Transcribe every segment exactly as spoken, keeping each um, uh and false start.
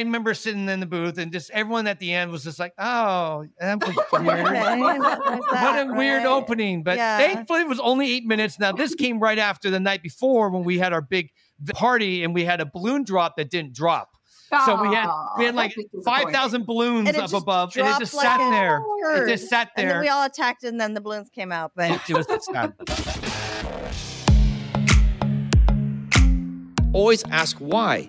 I remember sitting in the booth and just everyone at the end was just like, oh, that was weird. What a weird opening. But yeah. thankfully it was only eight minutes. Now this came right after the night before when we had our big party and we had a balloon drop that didn't drop. Aww, so we had we had like five thousand balloons up above and it just like sat there. Word. It just sat there. And then we all attacked and then the balloons came out. But it was sad. Always ask why.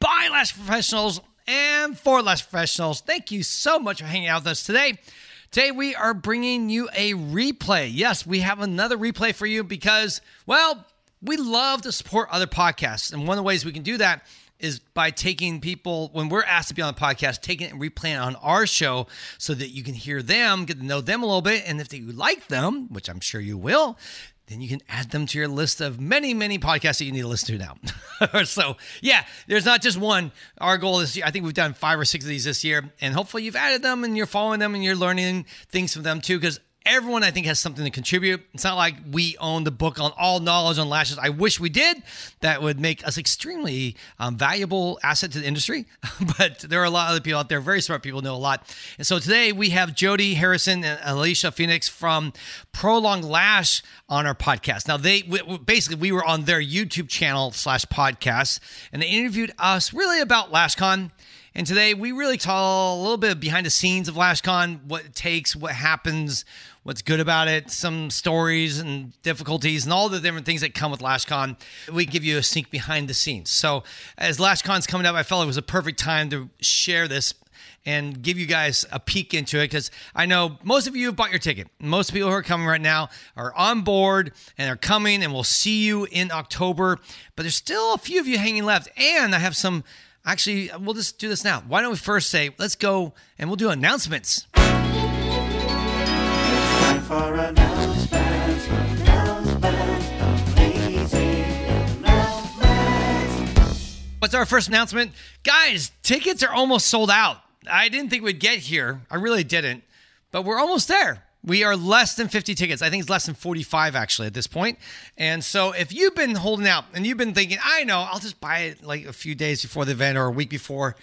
by lash professionals and for lash professionals. Thank you so much for hanging out with us today. Today, we are bringing you a replay. Yes, we have another replay for you because, well, we love to support other podcasts. And one of the ways we can do that is by taking people, when we're asked to be on the podcast, taking it and replaying it on our show so that you can hear them, get to know them a little bit. And if you like them, which I'm sure you will, then you can add them to your list of many, many podcasts that you need to listen to now. So, yeah, there's not just one. Our goal is, I think we've done five or six of these this year, and hopefully you've added them and you're following them and you're learning things from them too, because everyone, I think, has something to contribute. It's not like we own the book on all knowledge on lashes. I wish we did. That would make us extremely um, valuable asset to the industry. But there are a lot of other people out there, very smart people, know a lot. And so today we have Jodi Harrison and Alicia Phoenix from Prolong Lash on our podcast. Now, they w- basically, we were on their YouTube channel slash podcast, and they interviewed us really about LashCon. And today we really tell a little bit of behind the scenes of LashCon, what it takes, what happens, what's good about it, some stories and difficulties and all the different things that come with LashCon. We give you a sneak behind the scenes. So as LashCon's coming up, I felt it was a perfect time to share this and give you guys a peek into it, because I know most of you have bought your ticket. Most people who are coming right now are on board and are coming, and we'll see you in October. But there's still a few of you hanging left, and I have some... Actually, we'll just do this now. Why don't we first say, let's go, and we'll do announcements. It's time for announcements, announcements, amazing announcements. What's our first announcement? Guys, tickets are almost sold out. I didn't think we'd get here. I really didn't. But we're almost there. We are less than fifty tickets. I think it's less than forty-five, actually, at this point. And so if you've been holding out and you've been thinking, I know, I'll just buy it like a few days before the event or a week before,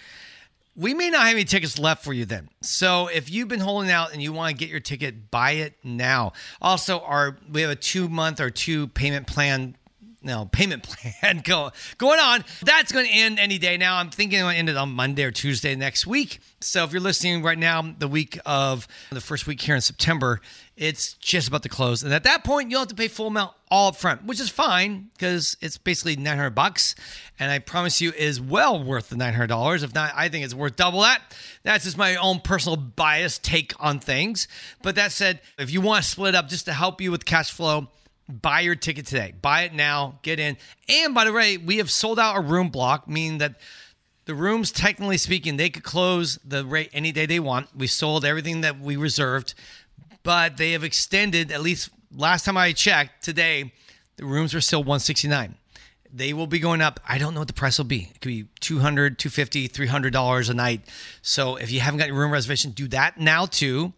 we may not have any tickets left for you then. So if you've been holding out and you want to get your ticket, buy it now. Also, our we have a two-month or two payment plan No, payment plan go, going on. That's going to end any day now. I'm thinking it'll end it on Monday or Tuesday next week. So if you're listening right now, the week of the first week here in September, it's just about to close. And at that point, you'll have to pay full amount all up front, which is fine because it's basically nine hundred bucks. And I promise you is well worth the nine hundred dollars. If not, I think it's worth double that. That's just my own personal bias take on things. But that said, if you want to split up just to help you with cash flow, buy your ticket today. Buy it now. Get in. And by the way, we have sold out a room block, meaning that the rooms, technically speaking, they could close the rate any day they want. We sold everything that we reserved, but they have extended, at least last time I checked today, the rooms were still one hundred sixty-nine dollars. They will be going up. I don't know what the price will be. It could be two hundred dollars, two hundred fifty dollars, three hundred dollars a night. So if you haven't got your room reservation, do that now too.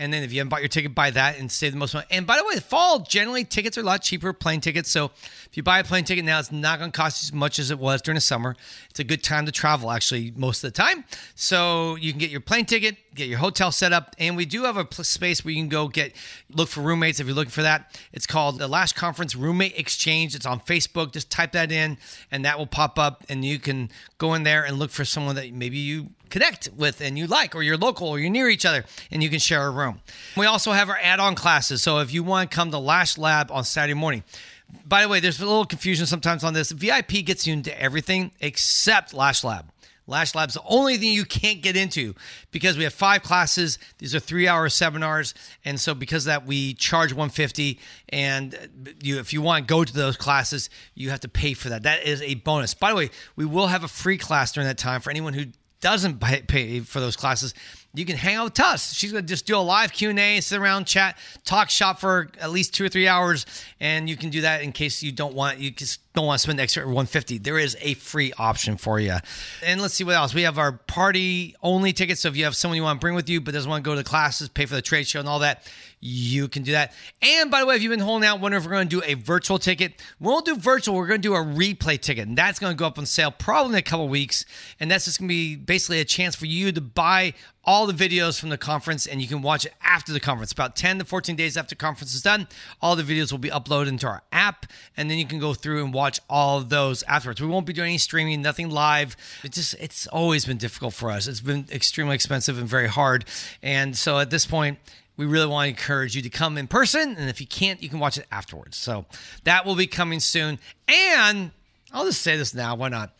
And then if you haven't bought your ticket, buy that and save the most money. And by the way, the fall, generally tickets are a lot cheaper, plane tickets. So if you buy a plane ticket now, it's not going to cost you as much as it was during the summer. It's a good time to travel, actually, most of the time. So you can get your plane ticket, get your hotel set up. And we do have a space where you can go get, look for roommates if you're looking for that. It's called the Lash Conference Roommate Exchange. It's on Facebook. Just type that in and that will pop up. And you can go in there and look for someone that maybe you connect with and you like, or you're local, or you're near each other, and you can share a room. We also have our add-on classes. So if you want to come to Lash Lab on Saturday morning, by the way, there's a little confusion sometimes on this. V I P gets you into everything except Lash Lab. Lash Lab's the only thing you can't get into because we have five classes. These are three-hour seminars, and so because of that, we charge one hundred fifty dollars. And you, if you want to go to those classes, you have to pay for that. That is a bonus. By the way, we will have a free class during that time for anyone who doesn't pay for those classes. You can hang out with Tuss. She's going to just do a live Q and A, sit around, chat, talk shop for at least two or three hours, and you can do that in case you don't want, you just don't want to spend the extra one hundred fifty dollars. There is a free option for you. And let's see what else. We have our party-only tickets, so if you have someone you want to bring with you but doesn't want to go to the classes, pay for the trade show and all that, you can do that. And by the way, if you've been holding out, wondering if we're going to do a virtual ticket, we won't do virtual. We're going to do a replay ticket, and that's going to go up on sale probably in a couple of weeks, and that's just going to be basically a chance for you to buy all the videos from the conference, and you can watch it after the conference. About ten to fourteen days after conference is done, all the videos will be uploaded into our app, and then you can go through and watch all of those afterwards. We won't be doing any streaming, nothing live. It just, it's always been difficult for us. It's been extremely expensive and very hard. And so at this point, we really want to encourage you to come in person, and if you can't, you can watch it afterwards. So that will be coming soon. And I'll just say this now, why not?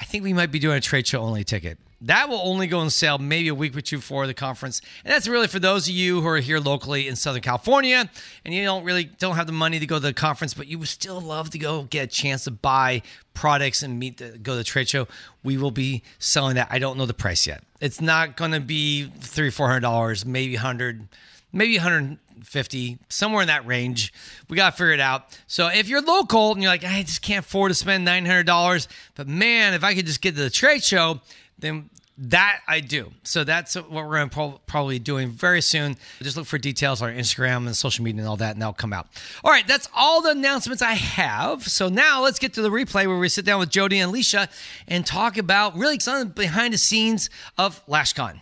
I think we might be doing a trade show only ticket. That will only go on sale maybe a week or two before the conference. And that's really for those of you who are here locally in Southern California and you don't really don't have the money to go to the conference, but you would still love to go get a chance to buy products and meet the, go to the trade show. We will be selling that. I don't know the price yet. It's not going to be three hundred dollars, four hundred dollars, maybe one hundred dollars, maybe one hundred fifty dollars, somewhere in that range. We got to figure it out. So if you're local and you're like, I just can't afford to spend nine hundred dollars, but man, if I could just get to the trade show, then that I do. So that's what we're going probably doing very soon. Just look for details on our Instagram and social media and all that, and that'll come out. All right, that's all the announcements I have. So now let's get to the replay where we sit down with Jodi and Alicia and talk about really something behind the scenes of LashCon.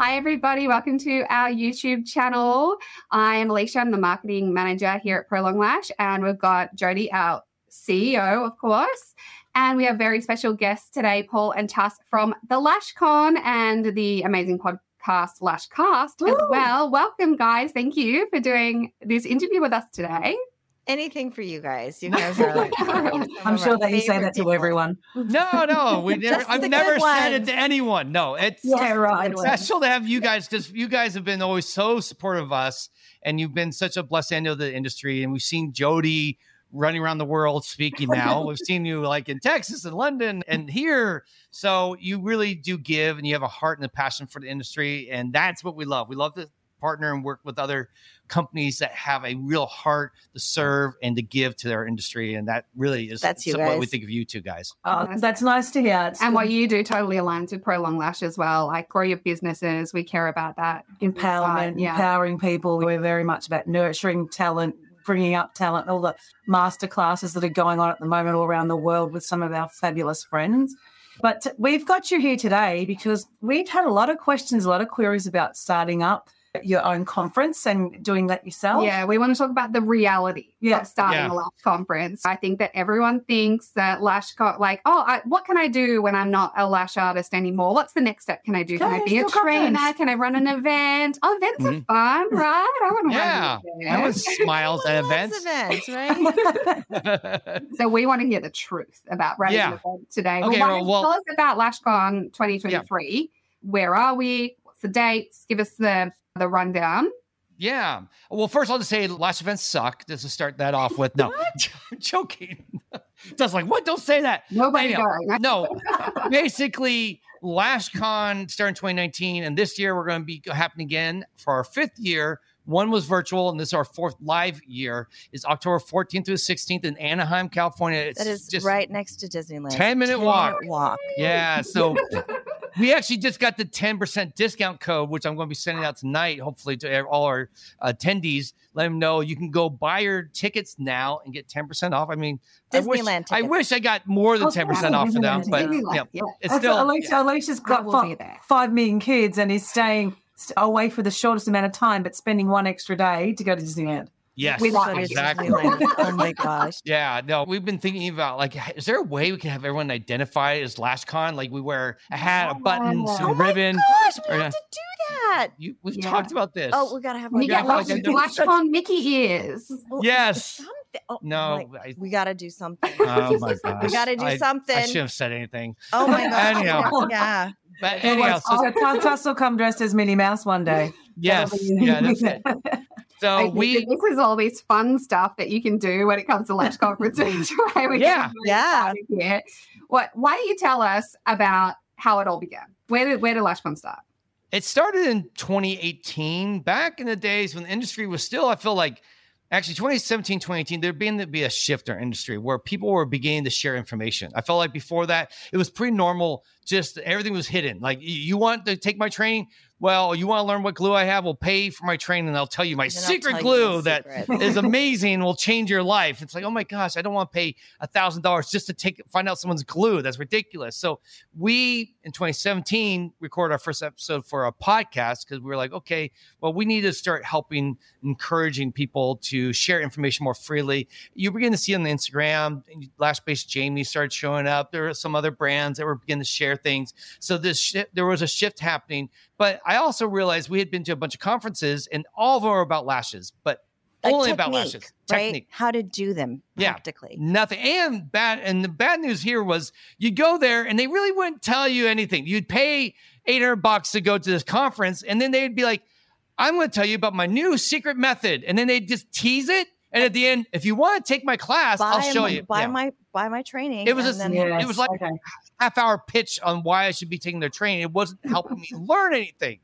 Hi everybody, welcome to our YouTube channel. I am Alicia, I'm the marketing manager here at Prolong Lash, and we've got Jodi, our C E O, of course, and we have very special guests today, Paul and Tuss from the LashCon and the amazing podcast LashCast Woo! As well. Welcome guys, thank you for doing this interview with us today. Anything for you guys. You guys are like, I'm sure that you say that to everyone. No, no, we never, I've never said it to anyone. No, it's, yeah, right. It's special to have you guys because you guys have been always so supportive of us, and you've been such a blessing to the industry. And we've seen Jodi running around the world speaking now. We've seen you like in Texas and London and here. So you really do give, and you have a heart and a passion for the industry. And that's what we love. We love to partner and work with other companies that have a real heart to serve and to give to their industry. And that really is that's what we think of you two guys. Oh, that's nice to hear. It's and good. What you do totally aligns with Prolong Lash as well. Like grow your businesses. We care about that. Empowerment, yeah. Empowering people. We're very much about nurturing talent, bringing up talent, all the master classes that are going on at the moment all around the world with some of our fabulous friends. But we've got you here today because we've had a lot of questions, a lot of queries about starting up your own conference and doing that yourself. Yeah, we want to talk about the reality yeah. of starting yeah. a Lash conference. I think that everyone thinks that Lash, co- like, oh, I, what can I do when I'm not a Lash artist anymore? What's the next step? Can I do? Can, can I be a trainer? Conference? Can I run an event? Oh, events mm-hmm. are fun, right? I want to yeah. run an event. Smiles at events. events, right? So we want to hear the truth about running yeah. an event today. Okay, well, well, tell us about LashCon twenty twenty-three. Yeah. Where are we? What's the dates? Give us the the rundown. Yeah. Well, first I'll just say Lash events suck. Just to start that off with. No, I'm joking. Just like, what? Don't say that. Nobody does. No, basically LashCon started in twenty nineteen. And this year we're going to be happening again for our fifth year. One was virtual, and this is our fourth live year, is October fourteenth through sixteenth in Anaheim, California. It's that is just right next to Disneyland. ten-minute walk. walk. Yeah, so we actually just got the ten percent discount code, which I'm going to be sending out tonight, hopefully, to all our attendees. Let them know you can go buy your tickets now and get ten percent off. I mean, I wish, I wish I got more than ten percent oh, off for them, but yeah, yeah. it's still... Alicia, yeah. Alicia's got five, five million kids and is staying... away for the shortest amount of time, but spending one extra day to go to Disneyland. Yes, we exactly. Disneyland. Oh my gosh. Yeah, no, we've been thinking about, like, is there a way we can have everyone identify as LashCon? Like, we wear a hat, oh, a button, some oh ribbon. Oh gosh, we or, have to do that. You, we've yeah. talked about this. Oh, we gotta have. We got LashCon Lash Mickey ears. Well, yes. Oh, no, my, I, we got to do something. Oh my gosh. We got to do I, something. I shouldn't have said anything. Oh my gosh. Anyhow. Yeah. But anyhow, so Tuss will come dressed as Minnie Mouse one day. Yes. Yeah, that's it. So we this is all this fun stuff that you can do when it comes to Lash conferences, right? We're yeah. Really yeah. What why don't you tell us about how it all began? Where did where did LashCon start? It started in twenty eighteen, back in the days when the industry was still, I feel like Actually, twenty seventeen, twenty eighteen, there began to be a shift in our industry where people were beginning to share information. I felt like before that, it was pretty normal. Just everything was hidden. Like, you want to take my training? Well, you want to learn what glue I have? We'll pay for my training, and I'll tell you my secret glue that is amazing and will change your life. It's like, oh my gosh, I don't want to pay one thousand dollars just to take find out someone's glue. That's ridiculous. So we, in twenty seventeen, recorded our first episode for a podcast because we were like, okay, well, we need to start helping, encouraging people to share information more freely. You begin to see on the Instagram, Lash-based Jamie started showing up. There were some other brands that were beginning to share things. So this sh- there was a shift happening. But I also realized we had been to a bunch of conferences and all of them were about lashes, but like only about lashes. Right? Technique. How to do them practically. Yeah, nothing. And bad. And the bad news here was you go there and they really wouldn't tell you anything. You'd pay eight hundred bucks to go to this conference. And then they'd be like, I'm going to tell you about my new secret method. And then they'd just tease it. And at the end, if you want to take my class, buy I'll show my, you. Buy yeah. my buy my training. It was a, yes. it was like okay. a half hour pitch on why I should be taking their training. It wasn't helping me learn anything.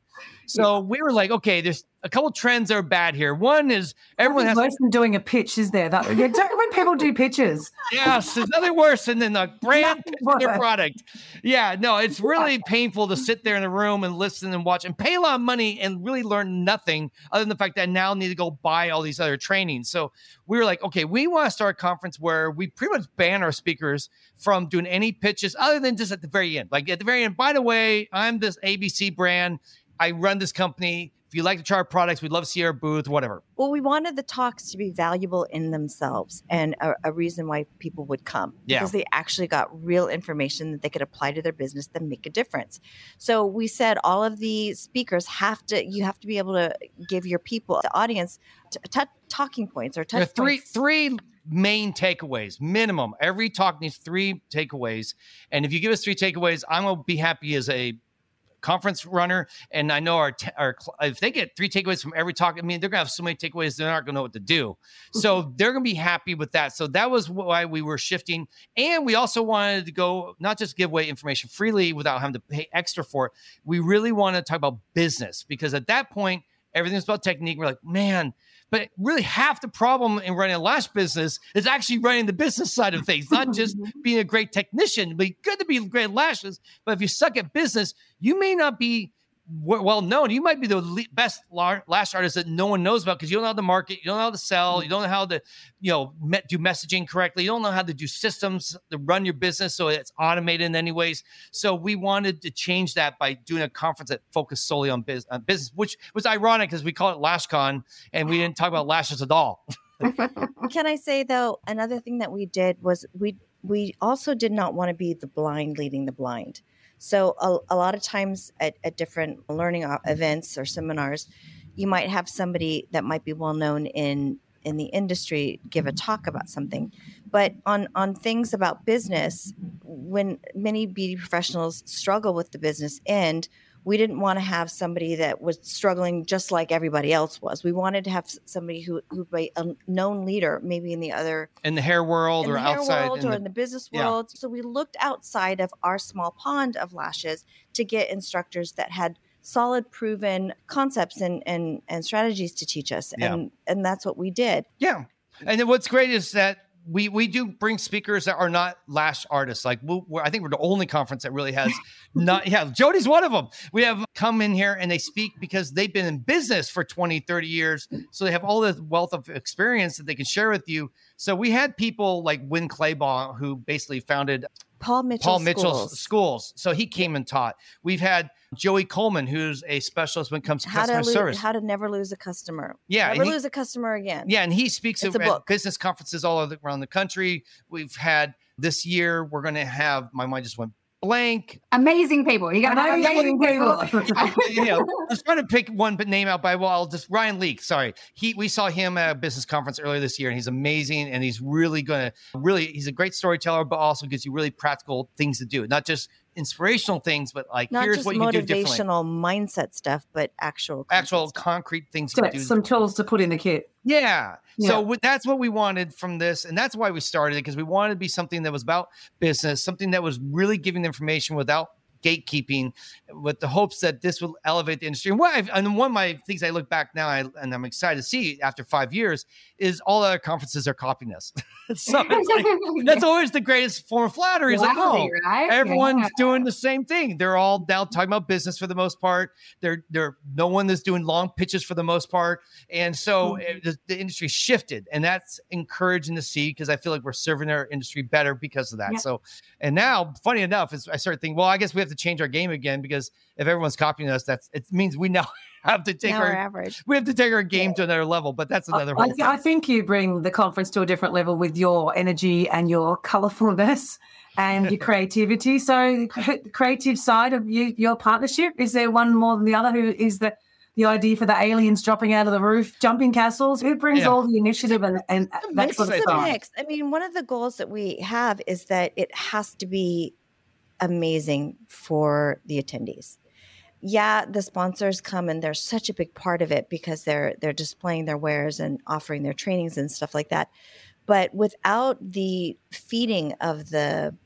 So yeah. we were like, okay, there's a couple trends that are bad here. One is everyone nothing has worse to- than doing a pitch, is there? That yeah, don't, when people do pitches. Yes, there's nothing worse than the brand pitching their product. Yeah, no, it's really painful to sit there in a room and listen and watch and pay a lot of money and really learn nothing other than the fact that I now need to go buy all these other trainings. So we were like, okay, we want to start a conference where we pretty much ban our speakers from doing any pitches other than just at the very end. Like at the very end, by the way, I'm this A B C brand. I run this company. If you like to try our products, we'd love to see our booth, whatever. Well, we wanted the talks to be valuable in themselves and a, a reason why people would come. Yeah. Because they actually got real information that they could apply to their business that make a difference. So we said all of the speakers have to, you have to be able to give your people, the audience, t- t- talking points or touch three, points. Three main takeaways, minimum. Every talk needs three takeaways. And if you give us three takeaways, I'm going to be happy as a conference runner. And I know our, t- our, if they get three takeaways from every talk, I mean, they're gonna have so many takeaways, they're not gonna know what to do. So they're gonna be happy with that. So that was why we were shifting. And we also wanted to go, not just give away information freely without having to pay extra for it. We really want to talk about business because at that point, everything's about technique. We're like, man, but really half the problem in running a lash business is actually running the business side of things, not just being a great technician. It'd be good to be great lashes, but if you suck at business, you may not be well known. You might be the best lash artist that no one knows about because you don't know how to market, you don't know how to sell, you don't know how to, you know, do messaging correctly, you don't know how to do systems to run your business so it's automated in any ways. So we wanted to change that by doing a conference that focused solely on, biz- on business, which was ironic because we call it LashCon and we didn't talk about lashes at all. Can I say though, another thing that we did was we we also did not want to be the blind leading the blind. So a, a lot of times at, at different learning events or seminars, you might have somebody that might be well known in, in the industry give a talk about something. But on, on things about business, when many beauty professionals struggle with the business end, we didn't want to have somebody that was struggling just like everybody else was. We wanted to have somebody who would be a known leader, maybe in the other... In the hair world or outside. In the hair world or in the business world. So we looked outside of our small pond of lashes to get instructors that had solid, proven concepts and and, and strategies to teach us. Yeah. And, and that's what we did. Yeah. And then what's great is that we we do bring speakers that are not lash artists. Like we'll, we're, I think we're the only conference that really has not. Yeah. Jody's one of them. We have come in here and they speak because they've been in business for twenty, thirty years. So they have all this wealth of experience that they can share with you. So we had people like Wynn Claybaugh, who basically founded Paul Mitchell Paul Mitchell's schools. schools. So he came and taught. We've had Joey Coleman, who's a specialist when it comes to how customer to loo- service. How to never lose a customer. Yeah. Never he, lose a customer again. Yeah. And he speaks at, at business conferences all around the country. We've had this year, we're going to have, my mind just went blank. Amazing people. You got amazing, amazing people. people. I, you know, I was trying to pick one but name out by, well, I'll just, Ryan Leak, sorry. He, we saw him at a business conference earlier this year, and he's amazing, and he's really going to, really, he's a great storyteller, but also gives you really practical things to do. Not just inspirational things, but like, not here's what you can do differently. Not just motivational mindset stuff, but actual Actual stuff. concrete things so to do. Some tools to put in the kit. Yeah. yeah. So w- that's what we wanted from this. And that's why we started it, because we wanted to be something that was about business, something that was really giving the information without gatekeeping, with the hopes that this will elevate the industry. And, what I've, and one of my things I look back now, I, and I'm excited to see after five years, is all other conferences are copying us. So like, that's always the greatest form of flattery. Is like, oh, right? Everyone's yeah. doing the same thing. They're all now talking about business for the most part. They're, they're, no one is doing long pitches for the most part. And so mm-hmm. it, the, the industry shifted, and that's encouraging to see, because I feel like we're serving our industry better because of that. Yeah. So, and now, funny enough, is I started thinking, well, I guess we have to change our game again, because if everyone's copying us, that's it means we now have to take now our average. We have to take our game yeah. to another level, but that's another. I, whole I, I think you bring the conference to a different level with your energy and your colorfulness and your creativity. So the creative side of you, your partnership, is there one more than the other? Who is the the idea for the aliens dropping out of the roof, jumping castles? Who brings yeah. all the initiative and, and that sort of stuff? Mix. I mean, one of the goals that we have is that it has to be amazing for the attendees. Yeah, the sponsors come and they're such a big part of it, because they're they're displaying their wares and offering their trainings and stuff like that. But without the feeding of the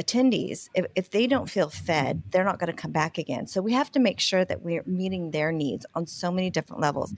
attendees, if, if they don't feel fed, they're not going to come back again. So we have to make sure that we're meeting their needs on so many different levels.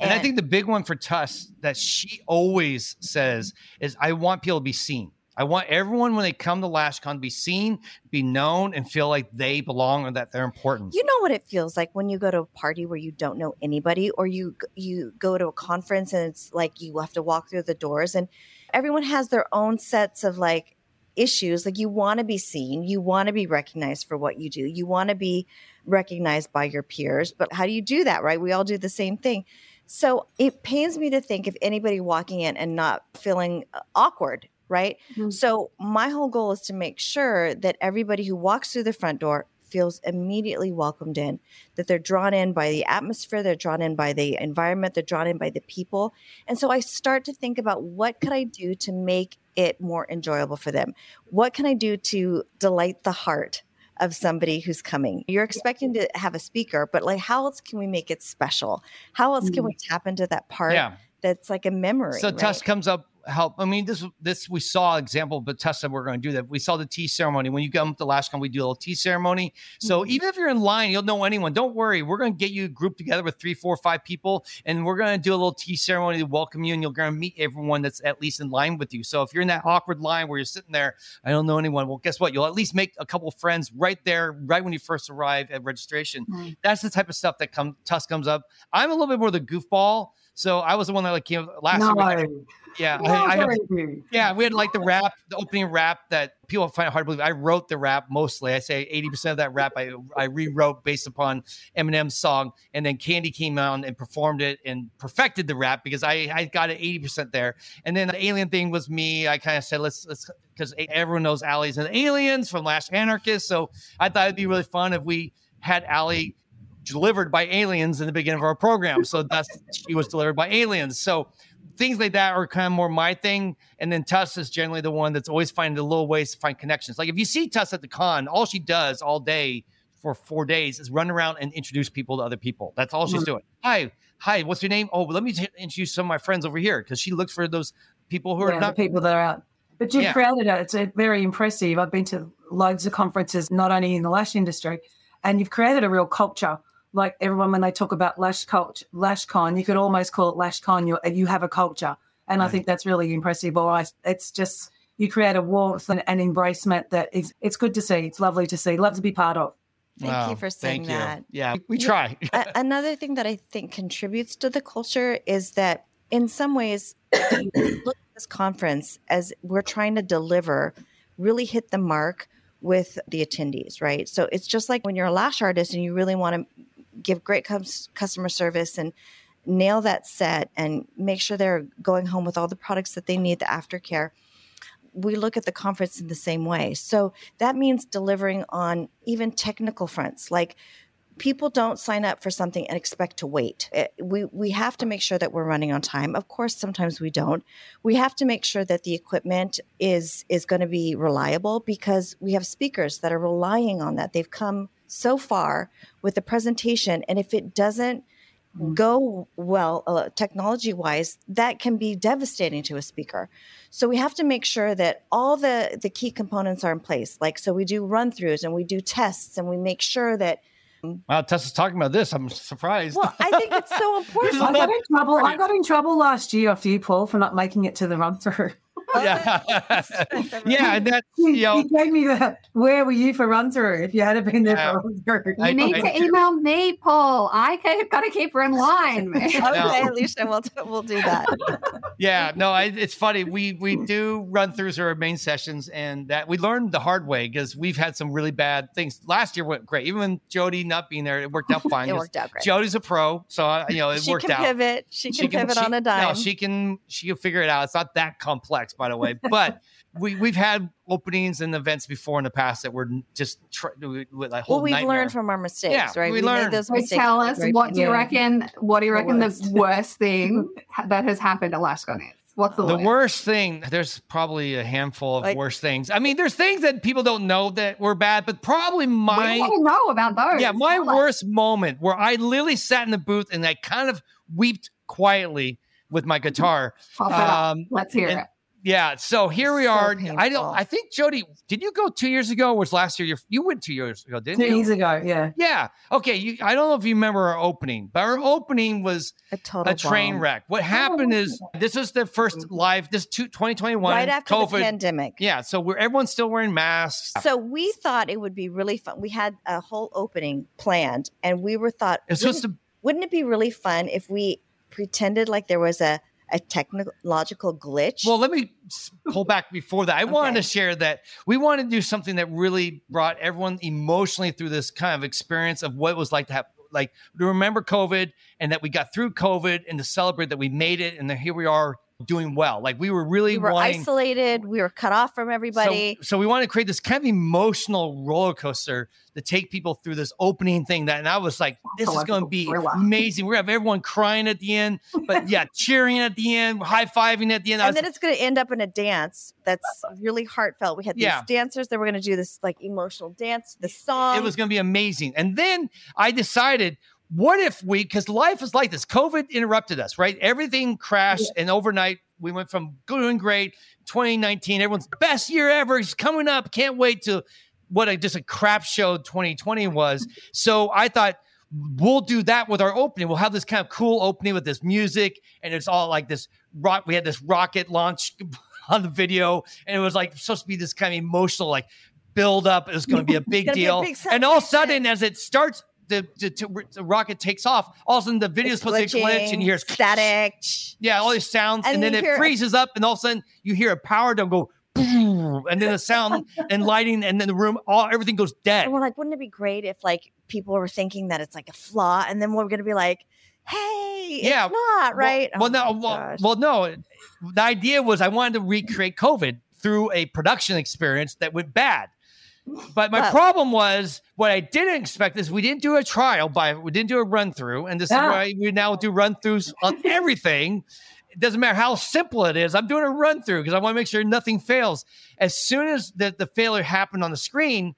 And, and I think the big one for Tuss that she always says is, I want people to be seen. I want everyone, when they come to LashCon, to be seen, be known, and feel like they belong and that they're important. You know what it feels like when you go to a party where you don't know anybody, or you you go to a conference and it's like you have to walk through the doors, and everyone has their own sets of like issues. Like, you want to be seen. You want to be recognized for what you do. You want to be recognized by your peers. But how do you do that, right? We all do the same thing. So it pains me to think of anybody walking in and not feeling awkward. Right. Mm-hmm. So my whole goal is to make sure that everybody who walks through the front door feels immediately welcomed in, that they're drawn in by the atmosphere, they're drawn in by the environment, they're drawn in by the people. And so I start to think about, what could I do to make it more enjoyable for them? What can I do to delight the heart of somebody who's coming? You're expecting to have a speaker, but like, how else can we make it special? How else mm-hmm. can we tap into that part yeah. that's like a memory? So right? Tuss comes up. Help. I mean, this, this, we saw example, but Tess said we're going to do that. We saw the tea ceremony. When you come to LashCon, we do a little tea ceremony. So mm-hmm. even if you're in line, you'll know anyone. Don't worry. We're going to get you grouped together with three, four, five people, and we're going to do a little tea ceremony to welcome you. And you're going to meet everyone that's at least in line with you. So if you're in that awkward line where you're sitting there, I don't know anyone. Well, guess what? You'll at least make a couple of friends right there, right when you first arrive at registration. Mm-hmm. That's the type of stuff that come, Tess comes up. I'm a little bit more the goofball. So I was the one that like came up last no. year. Yeah, no, I, I have, yeah, we had like the rap, the opening rap that people find it hard to believe. I wrote the rap mostly. I say eighty percent of that rap I I rewrote based upon Eminem's song, and then Candy came on and performed it and perfected the rap, because I, I got it eighty percent there. And then the alien thing was me. I kind of said let's let's because everyone knows Allie's and aliens from Lash Anarchist, so I thought it'd be really fun if we had Allie delivered by aliens in the beginning of our program. So that's she was delivered by aliens. So things like that are kind of more my thing. And then Tuss is generally the one that's always finding the little ways to find connections. Like if you see Tuss at the con, all she does all day for four days is run around and introduce people to other people. That's all she's doing. Hi, hi, what's your name? Oh, well, let me t- introduce some of my friends over here, because she looks for those people who yeah, are not the people that are out. But you've yeah. created it. It's very impressive. I've been to loads of conferences, not only in the lash industry, and you've created a real culture. Like everyone, when they talk about lash culture, LashCon, you could almost call it LashCon. You you have a culture, and right. I think that's really impressive. Or I, it's just you create a warmth and an embracement that is. It's good to see. It's lovely to see. Love to be part of. Thank wow. you for saying Thank that. You. Yeah, we yeah. try. a- another thing that I think contributes to the culture is that in some ways, look at this conference as we're trying to deliver, really hit the mark with the attendees, right? So it's just like when you're a lash artist and you really want to give great customer service and nail that set and make sure they're going home with all the products that they need, the aftercare. We look at the conference in the same way. So that means delivering on even technical fronts. Like people don't sign up for something and expect to wait. It, we, we have to make sure that we're running on time. Of course, sometimes we don't. We have to make sure that the equipment is, is going to be reliable because we have speakers that are relying on that. They've come so far with the presentation. And if it doesn't go well, uh, technology-wise, that can be devastating to a speaker. So we have to make sure that all the, the key components are in place. Like, so we do run-throughs and we do tests and we make sure that... Wow, Tessa's talking about this. I'm surprised. Well, I think it's so important. I, got in trouble. I got in trouble last year off you, Paul, for not making it to the run-through. Oh, yeah, yeah, and that's you, you know, you gave me the where were you for run through if you hadn't been there yeah, for run through. You I, need I, to I, email me, Paul. I got to keep her in line. Man. Okay, Alicia, we'll we'll do that. Yeah, no, I, it's funny. We we do run throughs or our main sessions, and that we learned the hard way because we've had some really bad things. Last year went great, even with Jodi not being there, it worked out fine. It worked out great. Jody's a pro, so you know it she worked out. She can pivot. She can pivot she, on a dime. No, she can she can figure it out. It's not that complex. By the way, but we we've had openings and events before in the past that were just tr- we, like whole well, we've nightmare. Learned from our mistakes, yeah, right? We, we learned. Made those mistakes. Tell us right. what do you reckon? What do you reckon the worst, the worst thing that has happened at LashCon is? What's the, the worst thing? There's probably a handful of like, worst things. I mean, there's things that people don't know that were bad, but probably my we don't know about those. Yeah, my Tell worst us. moment where I literally sat in the booth and I kind of weeped quietly with my guitar. Um, Let's hear and, it. Yeah, so here we so are. Painful. I don't. I think Jodi, did you go two years ago? Or was last year? Your, you went two years ago, didn't two you? Two years ago, yeah. Yeah. Okay. You, I don't know if you remember our opening, but our opening was a, total a train bomb. wreck. What happened is this is the first live. This two, twenty twenty-one right after COVID. The pandemic. Yeah. So we're everyone's still wearing masks. So we thought it would be really fun. We had a whole opening planned, and we were thought it's wouldn't, to, wouldn't it be really fun if we pretended like there was a a technological glitch. Well, let me pull back before that. I okay. wanted to share that we wanted to do something that really brought everyone emotionally through this kind of experience of what it was like to have, like, to remember COVID and that we got through COVID and to celebrate that we made it. And then here we are doing well. Like we were really we were wanting, isolated. We were cut off from everybody. So, so we wanted to create this kind of emotional roller coaster to take people through this opening thing. That and I was like, this is going to be amazing. We're going to have everyone crying at the end, but yeah, cheering at the end, high-fiving at the end. And was, then it's going to end up in a dance that's really heartfelt. We had these yeah. dancers that were going to do this like emotional dance, the song. It was going to be amazing. And then I decided, what if we, because life is like this. COVID interrupted us, right? Everything crashed yeah. and overnight we went from good and great, twenty nineteen, everyone's best year ever is coming up. Can't wait to what a, just a crap show twenty twenty was. So I thought we'll do that with our opening. We'll have this kind of cool opening with this music and it's all like this rock. We had this rocket launch on the video and it was like supposed to be this kind of emotional, like build up. It was going to be a big deal. A big and all of a sudden as it starts, The, the, the, the rocket takes off. All of a sudden, the video is supposed glitching, to glitch, and you hear static. Yeah, all these sounds, and, and then, then it freezes up, and all of a sudden, you hear a power down go, boom, and then the sound and lighting, and then the room, all everything goes dead. And we're like, wouldn't it be great if like people were thinking that it's like a flaw, and then we're going to be like, hey, yeah, it's not right. Well, well oh no, well, well, no. The idea was I wanted to recreate COVID through a production experience that went bad. But my well, problem was what I didn't expect is we didn't do a trial by we didn't do a run through. And this yeah. is why we now do run throughs on everything. It doesn't matter how simple it is. I'm doing a run through because I want to make sure nothing fails. As soon as the, the failure happened on the screen,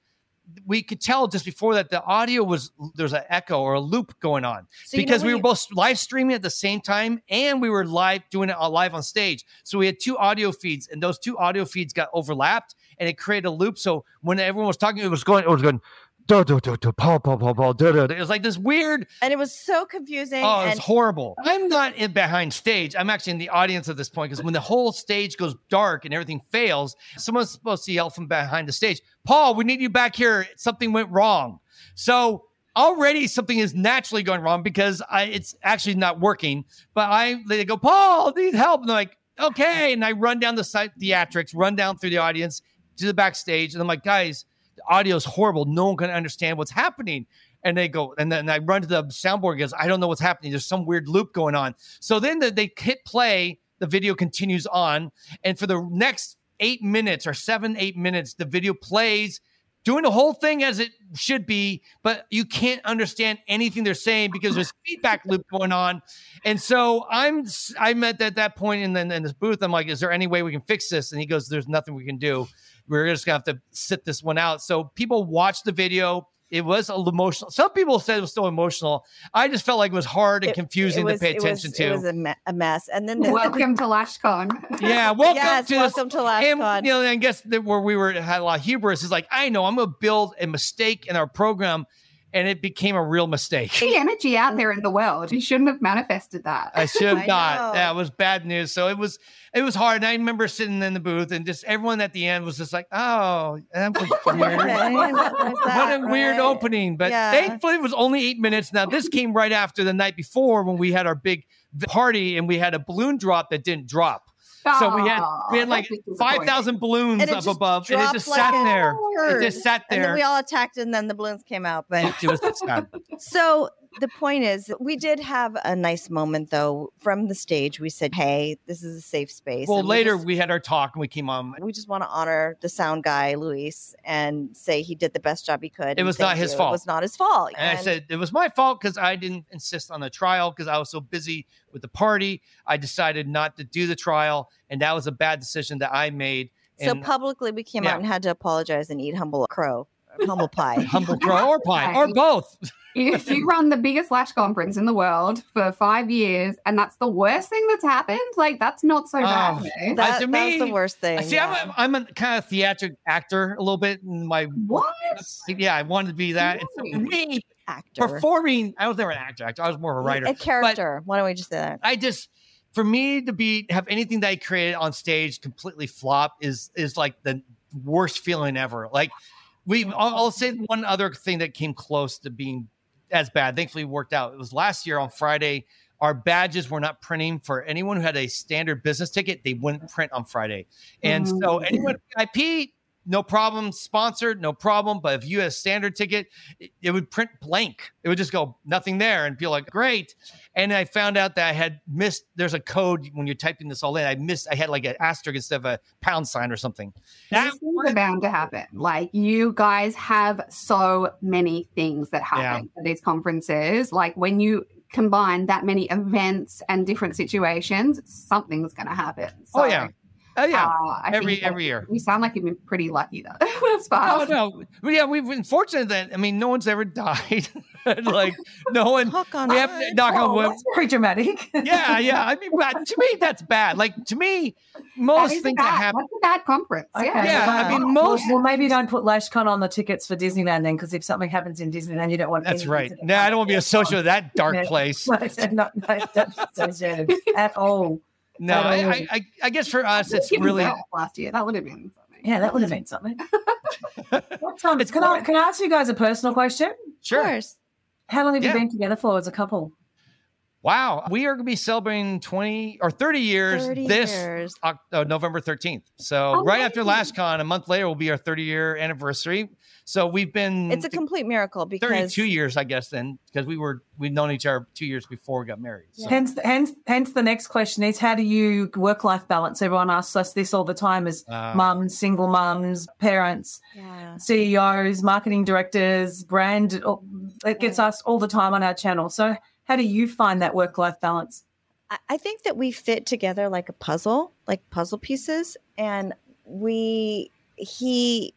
we could tell just before that the audio was there's an echo or a loop going on so because you know we were you- both live streaming at the same time and we were live doing it live on stage. So we had two audio feeds and those two audio feeds got overlapped and it created a loop. So when everyone was talking, it was going, it was going, do, do, do, do, Paul, Paul, Paul, Paul, do, do, do. It was like this weird. And it was so confusing. Oh, it was and- horrible. I'm not in behind stage. I'm actually in the audience at this point, because when the whole stage goes dark and everything fails, someone's supposed to yell from behind the stage, Paul, we need you back here. Something went wrong. So already something is naturally going wrong because I, it's actually not working. But I they go, Paul, need help. And they're like, okay. And I run down the site theatrics, run down through the audience to the backstage. And I'm like, guys, the audio is horrible. No one can understand what's happening. And they go, and then I run to the soundboard and goes, I don't know what's happening. There's some weird loop going on. So then the, they hit play. The video continues on. And for the next eight minutes or seven, eight minutes, the video plays, doing the whole thing as it should be, but you can't understand anything they're saying because there's feedback loop going on. And so I'm I'm at that, that point in, the, in this booth. I'm like, is there any way we can fix this? And he goes, there's nothing we can do. We're just going to have to sit this one out. So people watched the video. It was emotional. Some people said it was still emotional. I just felt like it was hard and it, confusing it was, to pay attention it was, to. It was a, me- a mess. And then the- welcome to LashCon. Yeah, welcome yes, to welcome this. to LashCon. And, you know, I guess that where we were had a lot of hubris is like, I know I'm going to build a mistake in our program, and it became a real mistake. The energy out there in the world, you shouldn't have manifested that. I should have I not. Know. That was bad news. So it was, it was hard. And I remember sitting in the booth, and just everyone at the end was just like, "Oh, that was weird. Okay. What that, a weird right? opening!" But yeah. Thankfully, it was only eight minutes. Now this came right after the night before when we had our big party, and we had a balloon drop that didn't drop. Aww, so we had we had like five thousand balloons up above, and it just like sat there. Word. It just sat there. And then we all attacked, and then the balloons came out. But it was sad. So. The point is, we did have a nice moment, though, from the stage. We said, hey, this is a safe space. Well, we later just, we had our talk and we came on. We just want to honor the sound guy, Luis, and say he did the best job he could. It was not his you. fault. It was not his fault. And, and I said, it was my fault because I didn't insist on the trial because I was so busy with the party. I decided not to do the trial. And that was a bad decision that I made. So and, publicly, we came yeah. out and had to apologize and eat humble crow. Humble pie. Humble crow or pie or both. If you run the biggest lash conference in the world for five years and that's the worst thing that's happened, like that's not so bad. Oh, that, that, to me, that's the worst thing. See, yeah. I'm a, I'm a kind of theatric actor a little bit. My What? Yeah, I wanted to be that. Really? And so me, actor. Performing, I was never an actor, actor. I was more of a writer. A character. Why don't we just say that? I just... For me to be have anything that I created on stage completely flop is is like the worst feeling ever. Like we, I'll, I'll say one other thing that came close to being as bad. Thankfully, it worked out. It was last year on Friday. Our badges were not printing for anyone who had a standard business ticket. They wouldn't print on Friday, and mm-hmm. so anyone V I P, no problem. Sponsored, no problem. But if you had a standard ticket, it, it would print blank. It would just go nothing there and be like, great. And I found out that I had missed, there's a code when you're typing this all in. I missed, I had like an asterisk instead of a pound sign or something. That's bound to happen. Like you guys have so many things that happen yeah. at these conferences. Like when you combine that many events and different situations, something's going to happen. So, oh, yeah. Oh yeah, uh, every every year. You sound like you've been pretty lucky though. That's fine. No, no, but yeah, we've been fortunate that I mean, no one's ever died. Like no one. Knock on, we have to knock oh, on wood. That's pretty dramatic. yeah, yeah. I mean, but to me, that's bad. Like to me, most that things bad. that happen. That's a bad conference. Okay. Yeah, yeah. Wow. I mean, most. Well, well, maybe don't put LashCon on the tickets for Disneyland then, because if something happens in Disneyland, you don't want. That's right. No, I don't want to be associated with that dark no, place. No, not, no, that's associated at all. No, I, I, I, I guess for us, it's really last year. That would have been something. Yeah, that would have been something. What time? It's can I can I ask you guys a personal question? Sure. How long have yeah. you been together for as a couple? Wow, we are going to be celebrating twenty or thirty years thirty this years. Uh, November thirteenth. So oh, right amazing. after LashCon, a month later will be our thirty year anniversary. So we've been it's a complete miracle because thirty-two years, I guess, then because we were we've known each other two years before we got married. So. Hence, hence, hence the next question is how do you work life balance? Everyone asks us this all the time as uh, mums, single mums, parents, yeah. C E Os, marketing directors, brand. It gets yeah. us all the time on our channel. So. How do you find that work-life balance? I think that we fit together like a puzzle, like puzzle pieces. And we, he,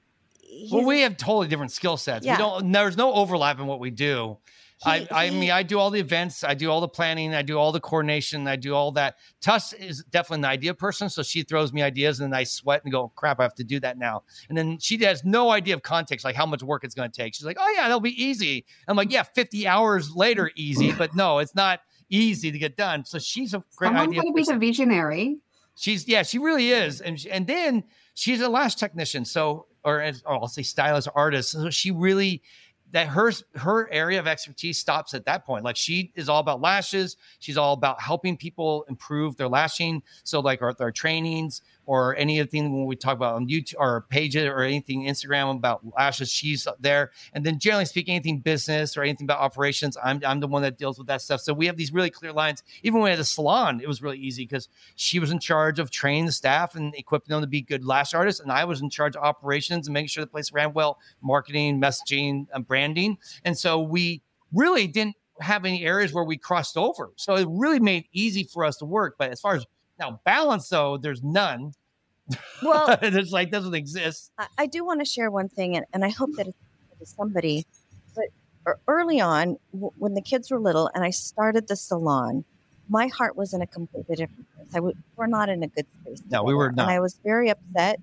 well, we have totally different skill sets. Yeah. We don't, there's no overlap in what we do. He, I, I he, mean, I do all the events. I do all the planning. I do all the coordination. I do all that. Tuss is definitely an idea person. So she throws me ideas and then I sweat and go, crap, I have to do that now. And then she has no idea of context, like how much work it's going to take. She's like, oh, yeah, that'll be easy. I'm like, yeah, fifty hours later, easy. But no, it's not easy to get done. So she's a great Someone's idea. Someone's going to be the visionary. She's, yeah, she really is. And and then she's a lash technician. So, or oh, I'll say stylist, artist. So she really... that her her area of expertise stops at that point. Like she is all about lashes. She's all about helping people improve their lashing. So like our, our trainings or anything when we talk about on YouTube or pages or anything Instagram about lashes, she's there. And then generally speaking, anything business or anything about operations, I'm I'm the one that deals with that stuff. So we have these really clear lines. Even when we had a salon, it was really easy because she was in charge of training the staff and equipping them to be good lash artists. And I was in charge of operations and making sure the place ran well, marketing, messaging, and branding. And so we really didn't have any areas where we crossed over. So it really made it easy for us to work. But as far as now, balance, though, there's none. Well, it's like, doesn't exist. I, I do want to share one thing, and, and I hope that it's somebody. But early on, w- when the kids were little and I started the salon, my heart was in a completely different place. I w- we're not in a good space. No, we were not. And I was very upset.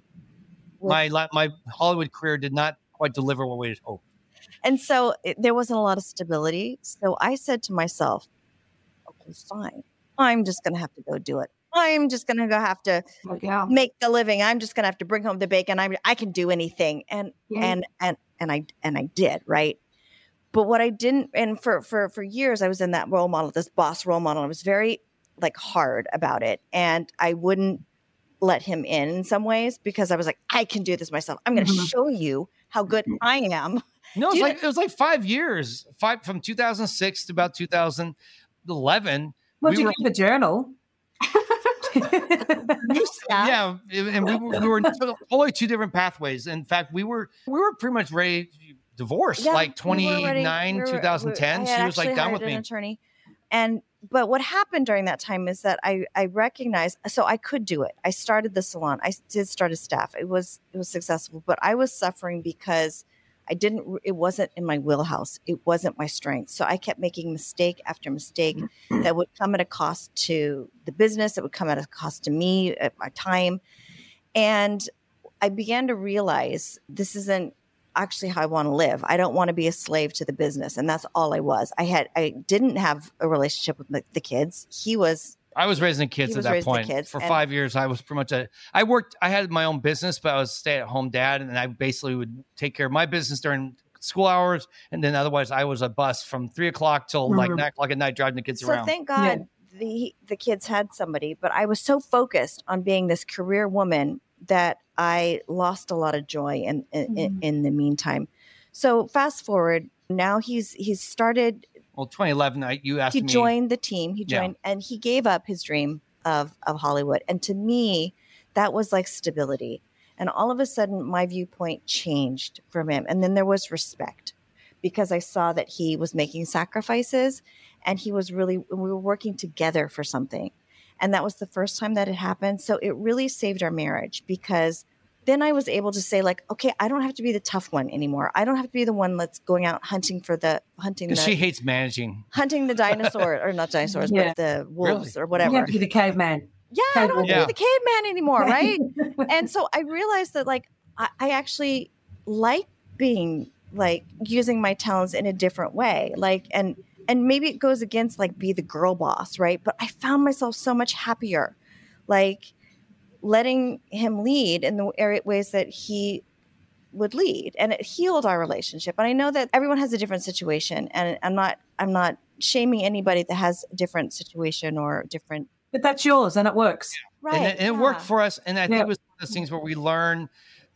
With- my my Hollywood career did not quite deliver what we had hoped. And so it, there wasn't a lot of stability. So I said to myself, okay, fine. I'm just going to have to go do it. I'm just going to go have to oh, yeah. make the living. I'm just going to have to bring home the bacon. I I can do anything. And, yeah. and, and, and I, and I did. Right. But what I didn't, and for, for, for years I was in that role model, this boss role model. I was very like hard about it. And I wouldn't let him in in some ways because I was like, I can do this myself. I'm going to mm-hmm. show you how good I am. No, it's like, it was like five years, five from two thousand six to about two thousand eleven. Well, we did were, you get the journal? yeah. yeah, and we were, we were only two different pathways. In fact, we were we were pretty much ready divorced, yeah, like twenty-nine, we were, two thousand ten. We were, she was like done with me. An attorney. And but what happened during that time is that I I recognized so I could do it. I started the salon. I did start a staff. It was it was successful, but I was suffering because. I didn't, it wasn't in my wheelhouse. It wasn't my strength. So I kept making mistake after mistake that would come at a cost to the business. It would come at a cost to me, at my time. And I began to realize this isn't actually how I want to live. I don't want to be a slave to the business. And that's all I was. I had, I didn't have a relationship with the, the kids. He was, I was raising kids at that point for five years. I was pretty much a, I worked, I had my own business, but I was a stay at home dad. And I basically would take care of my business during school hours. And then otherwise I was a bus from three o'clock till mm-hmm. like nine o'clock at night, driving the kids so around. So thank God yeah. the, the kids had somebody, but I was so focused on being this career woman that I lost a lot of joy in, in, mm-hmm. in, in the meantime. So fast forward now he's, he's started Well, twenty eleven, you asked me. He joined the team. He joined, yeah. and he gave up his dream of, of Hollywood. And to me, that was like stability. And all of a sudden, my viewpoint changed from him. And then there was respect because I saw that he was making sacrifices and he was really, we were working together for something. And that was the first time that it happened. So it really saved our marriage because then I was able to say like, okay, I don't have to be the tough one anymore. I don't have to be the one that's going out hunting for the hunting. The, she hates managing hunting the dinosaur or not dinosaurs, yeah. but the wolves really? Or whatever. You have to be the caveman. Yeah, Cave I don't have yeah. to be the caveman anymore, right? And so I realized that like I, I actually like being like using my talents in a different way, like and and maybe it goes against like be the girl boss, right? But I found myself so much happier, like. Letting him lead in the area ways that he would lead, and it healed our relationship. And I know that everyone has a different situation, and I'm not, I'm not shaming anybody that has a different situation or different. But that's yours, and it works, right? And it, and it yeah. worked for us, and I think yeah. it was one of those things where we learn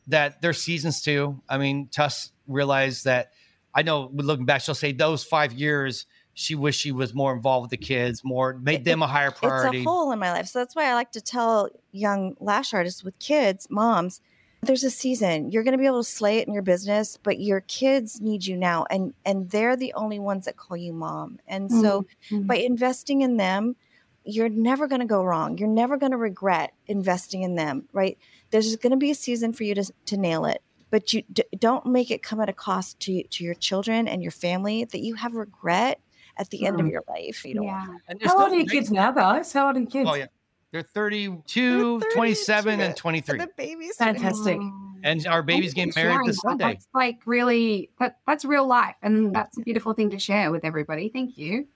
that there's seasons too. I mean, Tuss realized that. I know, looking back, she'll say those five years. She wished she was more involved with the kids, more made them a higher priority. It's a hole in my life. So that's why I like to tell young lash artists with kids, moms, there's a season. You're going to be able to slay it in your business, but your kids need you now. And and they're the only ones that call you mom. And so mm-hmm. by investing in them, you're never going to go wrong. You're never going to regret investing in them, right? There's going to be a season for you to, to nail it. but you d- don't make it come at a cost to to your children and your family that you have regret at the end mm. of your life. You don't yeah. want that. How old are your kids now, guys? How old are your kids? Oh, yeah. They're thirty-two, They're thirty-two twenty-seven, and twenty-three. And the babies. Fantastic. And our babies get married this Sunday. That's like really, that, that's real life. And that's a beautiful thing to share with everybody. Thank you.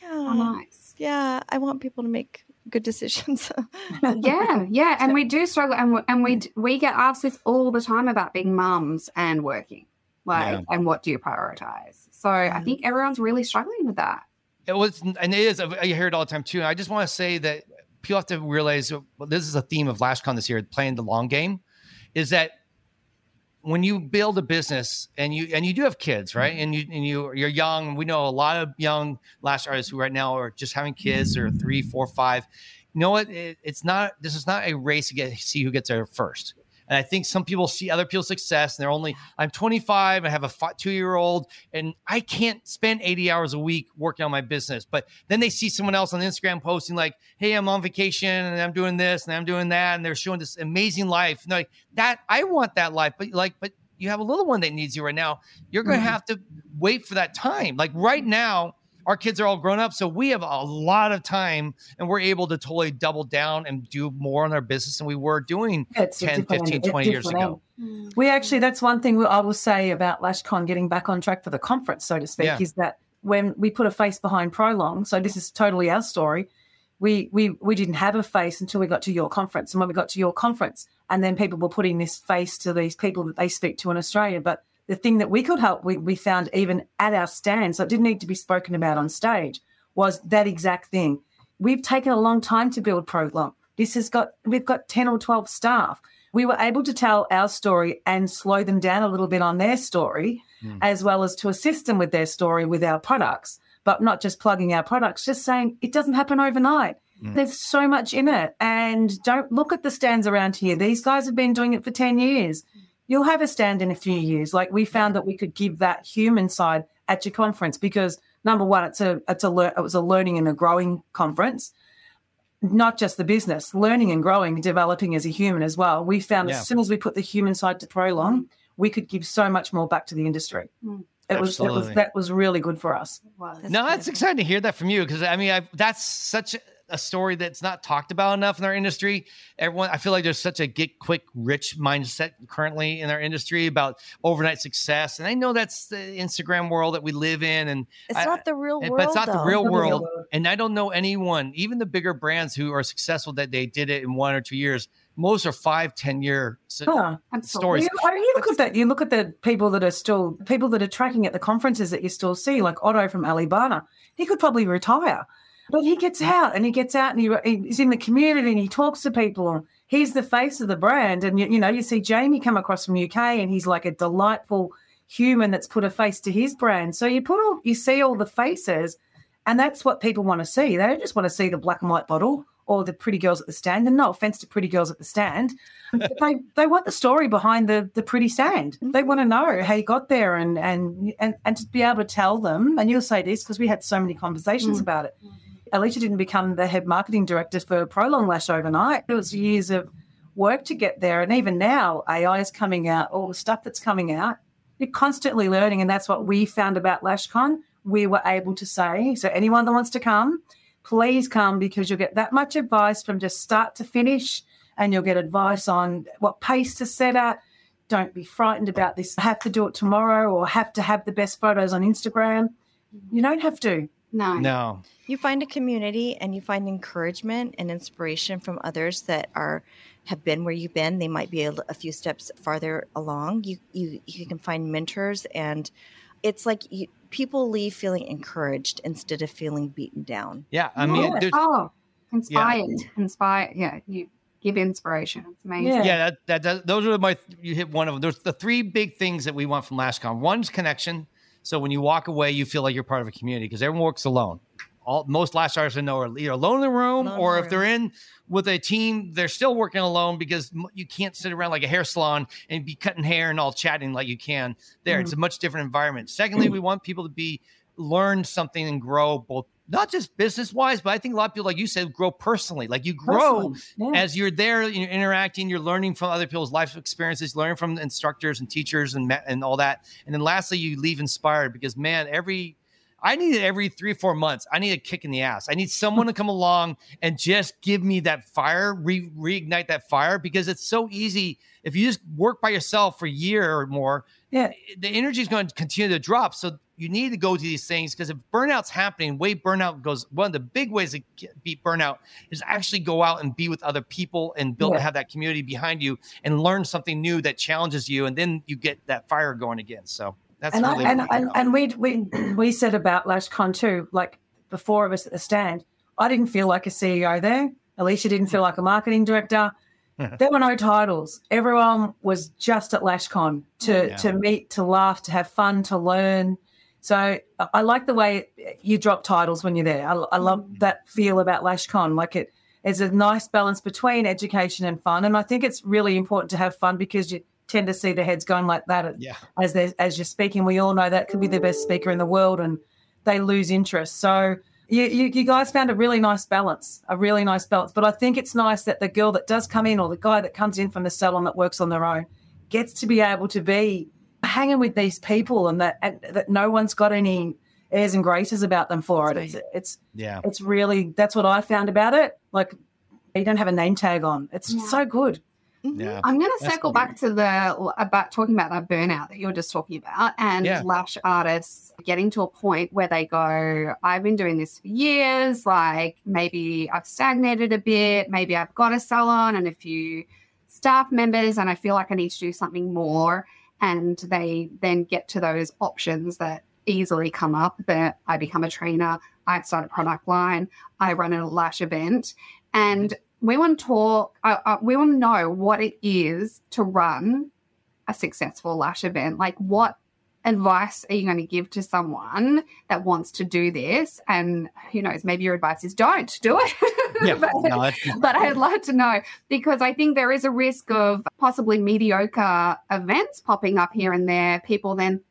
Yeah. Oh, nice. Yeah. I want people to make good decisions. yeah. Yeah. And we do struggle. And we, and we, we get asked this all the time about being mums and working. Like, yeah. and what do you prioritize? So mm. I think everyone's really struggling with that. It was, and it is, I hear it all the time too. And I just want to say that people have to realize, well, this is a theme of LashCon this year, playing the long game, is that when you build a business and you and you do have kids, right? And you and you you're young. We know a lot of young lash artists who right now are just having kids or three, four, five. You know what? It, it's not. This is not a race to get see who gets there first. And I think some people see other people's success and they're only, I'm twenty-five, I have a two-year-old, and I can't spend eighty hours a week working on my business. But then they see someone else on Instagram posting like, hey, I'm on vacation and I'm doing this and I'm doing that. And they're showing this amazing life. And they're like, that, I want that life. But like, but you have a little one that needs you right now. You're going to mm-hmm. have to wait for that time. Like right now, our kids are all grown up, so we have a lot of time and we're able to totally double down and do more on our business than we were doing it's ten, fifteen, twenty years ago. We actually, that's one thing I will say about LashCon getting back on track for the conference, so to speak, yeah. is that when we put a face behind Prolong, so this is totally our story, we, we, we didn't have a face until we got to your conference. And when we got to your conference, and then people were putting this face to these people that they speak to in Australia, but the thing that we could help, we, we found even at our stand, so it didn't need to be spoken about on stage, was that exact thing. We've taken a long time to build Prolong. This has got, we've got ten or twelve staff. We were able to tell our story and slow them down a little bit on their story, mm. as well as to assist them with their story with our products, but not just plugging our products, just saying it doesn't happen overnight. Mm. There's so much in it. And don't look at the stands around here. These guys have been doing it for ten years. You'll have a stand in a few years. Like we found that we could give that human side at your conference because, number one, it's a it's a lear- it was a learning and a growing conference, not just the business, learning and growing, developing as a human as well. We found yeah. as soon as we put the human side to Prolong, we could give so much more back to the industry. Mm. It was, it was that was really good for us. That's no, good. That's exciting to hear that from you because, I mean, I've, that's such – a story that's not talked about enough in our industry. Everyone, I feel like there's such a get quick, rich mindset currently in our industry about overnight success. And I know that's the Instagram world that we live in. And it's I, not the real and, world. But it's not though. the real not world. The real. And I don't know anyone, even the bigger brands who are successful that they did it in one or two years. Most are five, ten year huh, stories. You, I mean, you look at that. You look at the people that are still people that are tracking at the conferences that you still see, like Otto from Alibaba. He could probably retire. But he gets out and he gets out and he, he's in the community and he talks to people. He's the face of the brand. And, you, you know, you see Jamie come across from U K and he's like a delightful human that's put a face to his brand. So you put all, you see all the faces and that's what people want to see. They don't just want to see the black and white bottle or the pretty girls at the stand. And no offense to pretty girls at the stand. But they, they want the story behind the, the pretty stand. They want to know how you got there and, and, and, and to be able to tell them. And you'll say this because we had so many conversations mm. about it. Alicia didn't become the head marketing director for Prolong Lash overnight. It was years of work to get there. And even now, A I is coming out, all the stuff that's coming out. You're constantly learning, and that's what we found about LashCon. We were able to say, so anyone that wants to come, please come because you'll get that much advice from just start to finish, and you'll get advice on what pace to set at. Don't be frightened about this. I have to do it tomorrow or have to have the best photos on Instagram. You don't have to. No. No. You find a community and you find encouragement and inspiration from others that are have been where you've been. They might be a, a few steps farther along. You you you can find mentors and it's like you, people leave feeling encouraged instead of feeling beaten down. Yeah, I mean, yeah. oh, inspired, yeah. inspired. Yeah, you give inspiration. It's amazing. Yeah, yeah that, that that those are my you hit one of them. There's the three big things that we want from LashCon. One's connection. So when you walk away, you feel like you're part of a community because everyone works alone. All most lash artists I know are either alone in the room alone or the room. If they're in with a team, they're still working alone because you can't sit around like a hair salon and be cutting hair and all chatting like you can there. Mm-hmm. It's a much different environment. Secondly, we want people to be learn something and grow both not just business wise, but I think a lot of people, like you said, grow personally. Like you grow yeah. as you're there, you're interacting, you're learning from other people's life experiences, learning from instructors and teachers and and all that. And then lastly, you leave inspired because, man, every I need it every three, four months. I need a kick in the ass. I need someone to come along and just give me that fire, re- reignite that fire, because it's so easy. If you just work by yourself for a year or more, yeah, the energy is going to continue to drop. So you need to go to these things, because if burnout's happening, way burnout goes, one of the big ways to get, beat burnout is actually go out and be with other people and build, yeah. have that community behind you and learn something new that challenges you. And then you get that fire going again. So. That's and really I, and, and, and we we we said about LashCon too, like before it was at the stand, I didn't feel like a C E O there. Alicia didn't feel like a marketing director. There were no titles. Everyone was just at LashCon to, yeah. to meet, to laugh, to have fun, to learn. So I, I like the way you drop titles when you're there. I, I love mm-hmm. that feel about LashCon. Like it is a nice balance between education and fun. And I think it's really important to have fun, because you tend to see the heads going like that yeah. as they're, as you're speaking. We all know that could be the best speaker in the world and they lose interest. So you, you, you guys found a really nice balance, a really nice balance. But I think it's nice that the girl that does come in or the guy that comes in from the salon that works on their own gets to be able to be hanging with these people, and that and, that no one's got any airs and graces about them for it. It's, it's, yeah. it's really, that's what I found about it. Like, you don't have a name tag on. It's yeah. so good. Mm-hmm. Yeah, I'm going to circle back to the about talking about that burnout that you were just talking about, and yeah. lash artists getting to a point where they go, I've been doing this for years, like maybe I've stagnated a bit, maybe I've got a salon and a few staff members and I feel like I need to do something more, and they then get to those options that easily come up, that I become a trainer, I start a product line, I run a lash event. And we want to talk, uh, uh, we want to know what it is to run a successful lash event. Like, what advice are you going to give to someone that wants to do this? And who knows, maybe your advice is don't do it. Yeah, but, no, but I'd love to know, because I think there is a risk of possibly mediocre events popping up here and there. People then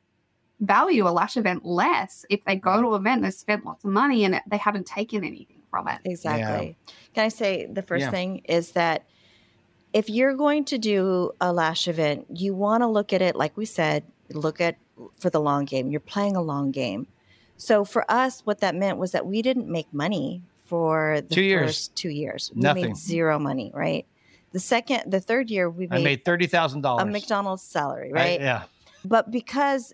value a lash event less if they go to an event, they've spent lots of money and they haven't taken anything from it. Exactly. Yeah. Can I say the first yeah. thing is that if you're going to do a lash event, you want to look at it, like we said, look at for the long game. You're playing a long game. So for us, what that meant was that we didn't make money for the two first years. two years. We Nothing. made zero money, right? The second, the third year, we made, I made thirty thousand dollars. A McDonald's salary, right? I, yeah. But because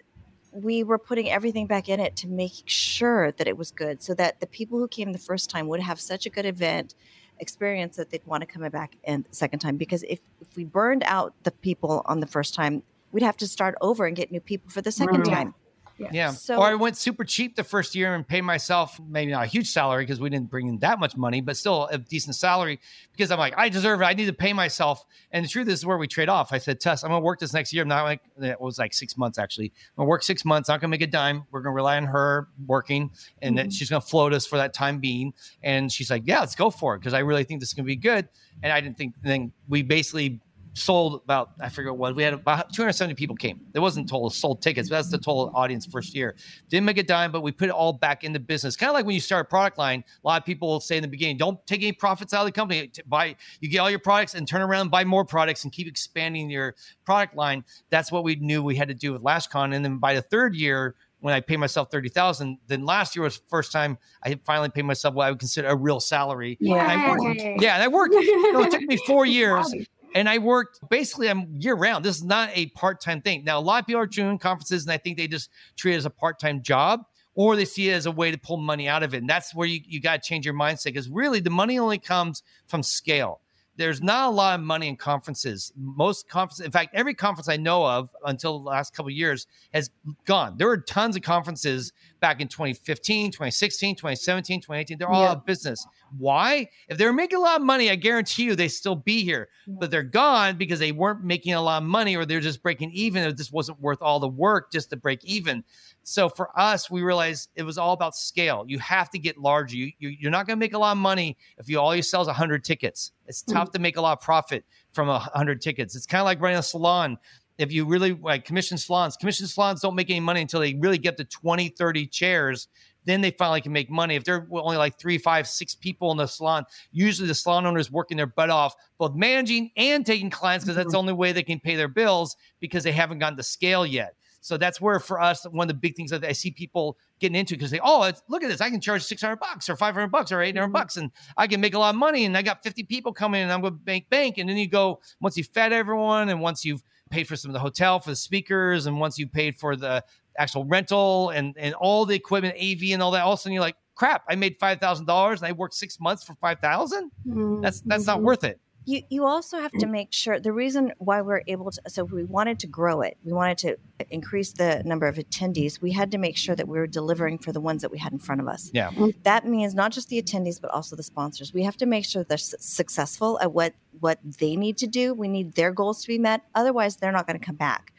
we were putting everything back in it to make sure that it was good, so that the people who came the first time would have such a good event experience that they'd want to come back and the second time. Because if, if we burned out the people on the first time, we'd have to start over and get new people for the second mm-hmm. time. Yeah. yeah. So, or I went super cheap the first year and paid myself maybe not a huge salary because we didn't bring in that much money, but still a decent salary, because I'm like, I deserve it. I need to pay myself. And the truth is where we trade off. I said, Tess, I'm going to work this next year. I'm not like, it was like six months actually. I'm going to work six months. Not going to make a dime. We're going to rely on her working, and mm-hmm. then she's going to float us for that time being. And she's like, yeah, let's go for it, because I really think this is going to be good. And I didn't think, then we basically sold about, I forget what it was, we had about two hundred seventy people came. It wasn't total sold tickets, but that's the total audience first year. Didn't make a dime, but we put it all back into business. Kind of like when you start a product line, a lot of people will say in the beginning, don't take any profits out of the company. Buy, you get all your products and turn around and buy more products and keep expanding your product line. That's what we knew we had to do with LashCon. And then by the third year, when I paid myself thirty thousand dollars, then last year was the first time I finally paid myself what I would consider a real salary. Yeah, and I worked. Yeah, and I worked. So it took me four years. And I worked basically I'm year round. This is not a part-time thing. Now, a lot of people are doing conferences, and I think they just treat it as a part-time job, or they see it as a way to pull money out of it. And that's where you, you got to change your mindset, because really the money only comes from scale. There's not a lot of money in conferences. Most conferences, in fact, every conference I know of until the last couple of years has gone. There were tons of conferences back in twenty fifteen, twenty sixteen, twenty seventeen, twenty eighteen. They're all yeah. out of business. Why? If they were making a lot of money, I guarantee you they still be here. Yeah. But they're gone because they weren't making a lot of money, or they're just breaking even. It just wasn't worth all the work just to break even. So for us, we realized it was all about scale. You have to get larger. You, you, you're not going to make a lot of money if you all you sell is one hundred tickets. It's tough mm-hmm. to make a lot of profit from one hundred tickets. It's kind of like running a salon. If you really like commission salons, commission salons don't make any money until they really get to twenty, thirty chairs Then they finally can make money. If they're only like three, five, six people in the salon, usually the salon owner is working their butt off, both managing and taking clients, because that's the only way they can pay their bills, because they haven't gotten to scale yet. So that's where, for us, one of the big things that I see people getting into, because they, oh, it's, look at this, I can charge six hundred bucks or five hundred bucks or eight hundred bucks, and I can make a lot of money, and I got fifty people coming in, and I'm going to bank, bank. And then you go, once you've fed everyone, and once you've paid for some of the hotel for the speakers, and once you've paid for the actual rental and, and all the equipment, A V and all that, all of a sudden you're like, crap, I made five thousand dollars and I worked six months for five thousand dollars. Mm-hmm. That's, that's not worth it. You you also have to make sure, the reason why we're able to, so we wanted to grow it. We wanted to increase the number of attendees. We had to make sure that we were delivering for the ones that we had in front of us. Yeah. That means not just the attendees, but also the sponsors. We have to make sure they're su- successful at what, what they need to do. We need their goals to be met. Otherwise, they're not going to come back.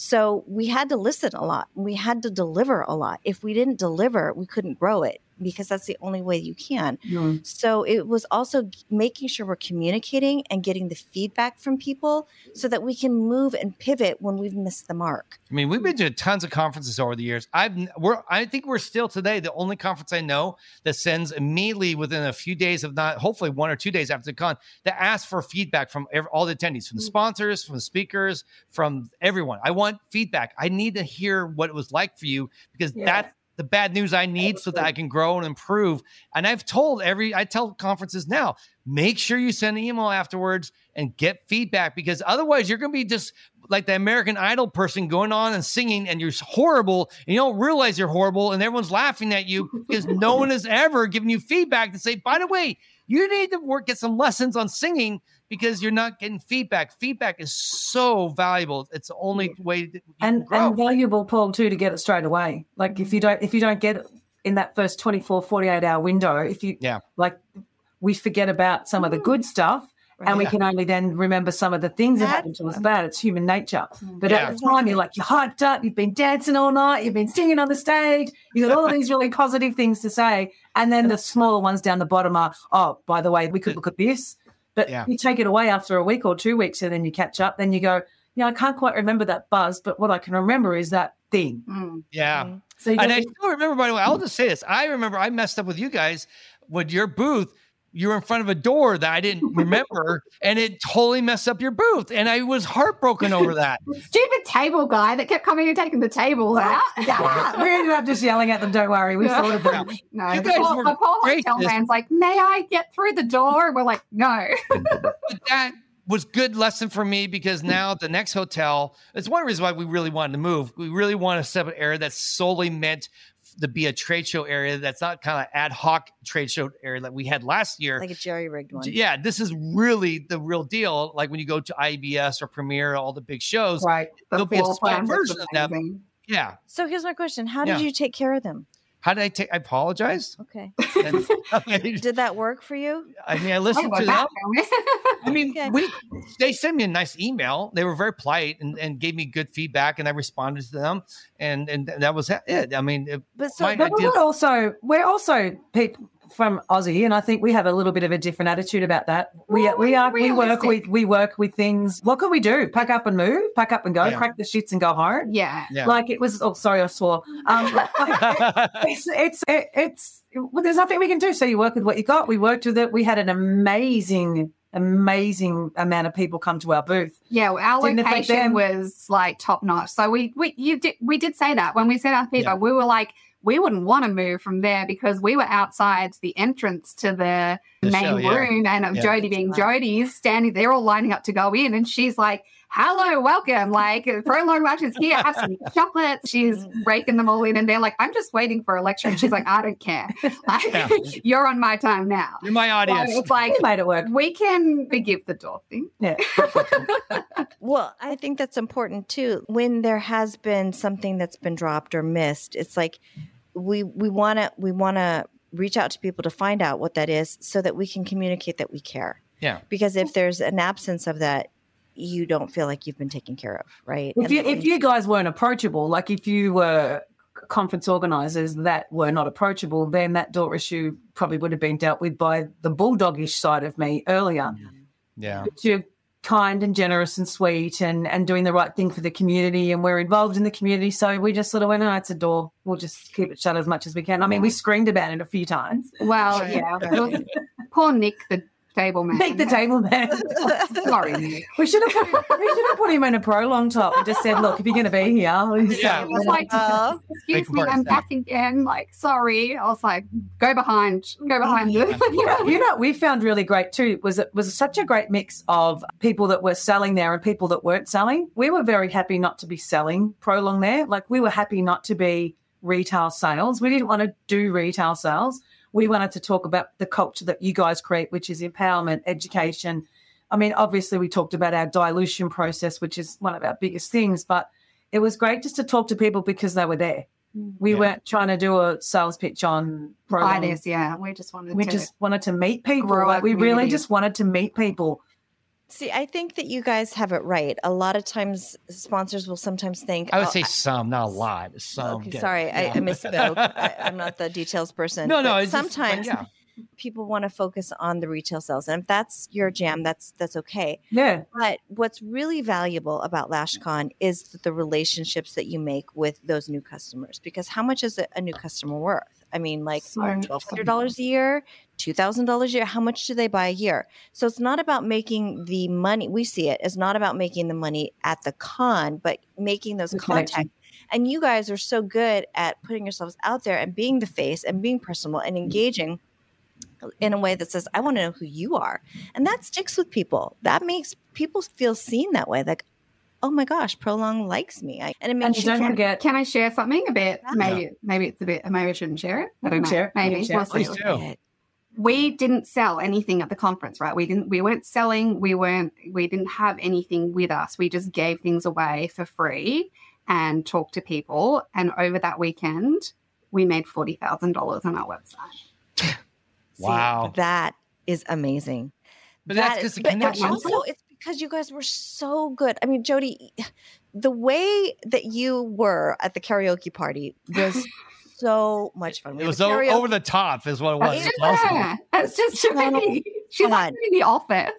So we had to listen a lot. We had to deliver a lot. If we didn't deliver, we couldn't grow it, because that's the only way you can. Yeah. So it was also making sure we're communicating and getting the feedback from people so that we can move and pivot when we've missed the mark. I mean, we've been to tons of conferences over the years. I've, we're, I think we're still today the only conference I know that sends immediately within a few days of not, hopefully one or two days after the con, that asks for feedback from every, all the attendees, from the sponsors, from the speakers, from everyone. I want feedback. I need to hear what it was like for you, because yeah. that's the bad news I need so that I can grow and improve. And I've told every, I tell conferences now, make sure you send an email afterwards and get feedback, because otherwise you're going to be just like the American Idol person going on and singing, and you're horrible and you don't realize you're horrible, and everyone's laughing at you because no one has ever given you feedback to say, by the way, you need to work, get some lessons on singing, because you're not getting feedback. Feedback is so valuable. It's the only way that you and, grow. And valuable, Paul, too, to get it straight away. Like if you don't, if you don't get it in that first twenty-four, forty-eight hour window, if you, yeah. like we forget about some of the good stuff, right. and yeah. we can only then remember some of the things that, that happened to us bad. It's human nature. But yeah. at the time, you're like, you're hyped up, you've been dancing all night, you've been singing on the stage, you've got all of these really positive things to say. And then the smaller ones down the bottom are, oh, by the way, we could look at this. But yeah. you take it away after a week or two weeks and then you catch up. Then you go, yeah, I can't quite remember that buzz, but what I can remember is that thing. Mm. Yeah. Mm. So and I still remember, by the way, I'll just say this. I remember I messed up with you guys with your booth. You were in front of a door that I didn't remember, and it totally messed up your booth. And I was heartbroken over that. Stupid table guy that kept coming and taking the table out. Yeah. We ended up just yelling at them, don't worry. We yeah. sorted them. No, you guys were great. The hotel man's like, may I get through the door? And we're like, no. But that was good lesson for me, because now the next hotel, it's one reason why we really wanted to move. We really want to set up an area that's solely meant to be a trade show area. That's not kind of ad hoc trade show area that we had last year. Like a jerry-rigged one. Yeah, this is really the real deal. Like when you go to I B S or Premiere, all the big shows, right? The there'll be a small version of them. Yeah. So here's my question. How yeah. did you take care of them? How did I take? I apologized. Okay. And, I mean, did that work for you? I mean, I listened oh, to them. I mean, okay. we they sent me a nice email. They were very polite and, and gave me good feedback, and I responded to them, and and that was it. I mean, it, but so but we're also we're also people from Aussie, and I think we have a little bit of a different attitude about that. We well, we are realistic. we work with we work with things. What can we do? Pack up and move. Pack up and go. Yeah. Crack the shits and go home. Yeah. yeah. Like it was. Oh, sorry, I swore. Um, like, it, it's it's it, it's. Well, there's nothing we can do. So you work with what you got. We worked with it. We had an amazing. amazing amount of people come to our booth. Yeah, well, our Didn't location was like top notch. So we we you did we did say that when we set our feedback, yeah. we were like, we wouldn't want to move from there because we were outside the entrance to the, the main show, yeah. room, and of yeah. Jodi being Jodi is standing. They're all lining up to go in, and she's like, hello, welcome. Like, Prolong Lash is here. Have some chocolates. She's raking them all in. And they're like, I'm just waiting for a lecture. And she's like, I don't care. Like, yeah. You're on my time now. You're my audience. So it's like, you made it work. We can forgive the door thing. Yeah. Well, I think that's important too. When there has been something that's been dropped or missed, it's like we we want to we want to reach out to people to find out what that is so that we can communicate that we care. Yeah. Because if there's an absence of that, you don't feel like you've been taken care of, right? If you, if you guys weren't approachable, like if you were conference organizers that were not approachable, then that door issue probably would have been dealt with by the bulldogish side of me earlier. Yeah. But you're kind and generous and sweet and, and doing the right thing for the community, and we're involved in the community. So we just sort of went, oh, it's a door. We'll just keep it shut as much as we can. I mean, we screamed about it a few times. Well, yeah. Poor Nick, the table man. Nick, the table man. Sorry, Nick. We should have put, we should have put him in a prolong top and just said, look, if you're going to be here. Yeah, so, like, uh, excuse me, I'm back again. Like, sorry. I was like, go behind. Go behind. you, know, you know, we found really great too was it was such a great mix of people that were selling there and people that weren't selling. We were very happy not to be selling Prolong there. Like, we were happy not to be retail sales. We didn't want to do retail sales. We wanted to talk about the culture that you guys create, which is empowerment, education. I mean, obviously we talked about our dilution process, which is one of our biggest things, but it was great just to talk to people because they were there. We yeah. weren't trying to do a sales pitch on ideas. Yeah, we just wanted we to. We just wanted to meet people. Like, we community. really just wanted to meet people. See, I think that you guys have it right. A lot of times sponsors will sometimes think... I would oh, say some, not a lot. Some. Okay, sorry, yeah. I, I misspoke. I, I'm not the details person. No, no. It's sometimes just, yeah. people want to focus on the retail sales. And if that's your jam, that's that's okay. Yeah. But what's really valuable about LashCon is the relationships that you make with those new customers. Because how much is a new customer worth? I mean, like twelve hundred dollars a year, two thousand dollars a year. How much do they buy a year? So it's not about making the money. We see it as not about making the money at the con, but making those contacts. And you guys are so good at putting yourselves out there and being the face and being personal and engaging in a way that says, I want to know who you are. And that sticks with people. That makes people feel seen that way. Like, oh my gosh, Prolong likes me. I, and it makes and you don't can, forget. Can I share something a bit? Yeah. Maybe, maybe it's a bit. Maybe I shouldn't share it. I don't know. Share it. Maybe. Share it. Please do. We didn't sell anything at the conference, right? We didn't. We weren't selling. We weren't. We didn't have anything with us. We just gave things away for free and talked to people. And over that weekend, we made forty thousand dollars on our website. Wow, see, that is amazing. But that that's just a connection. Also, it's. Because you guys were so good. I mean, Jodi, the way that you were at the karaoke party was so much fun. We it was o- over the top is what it was. It's yeah. awesome. Just Jodi. She's like in the office.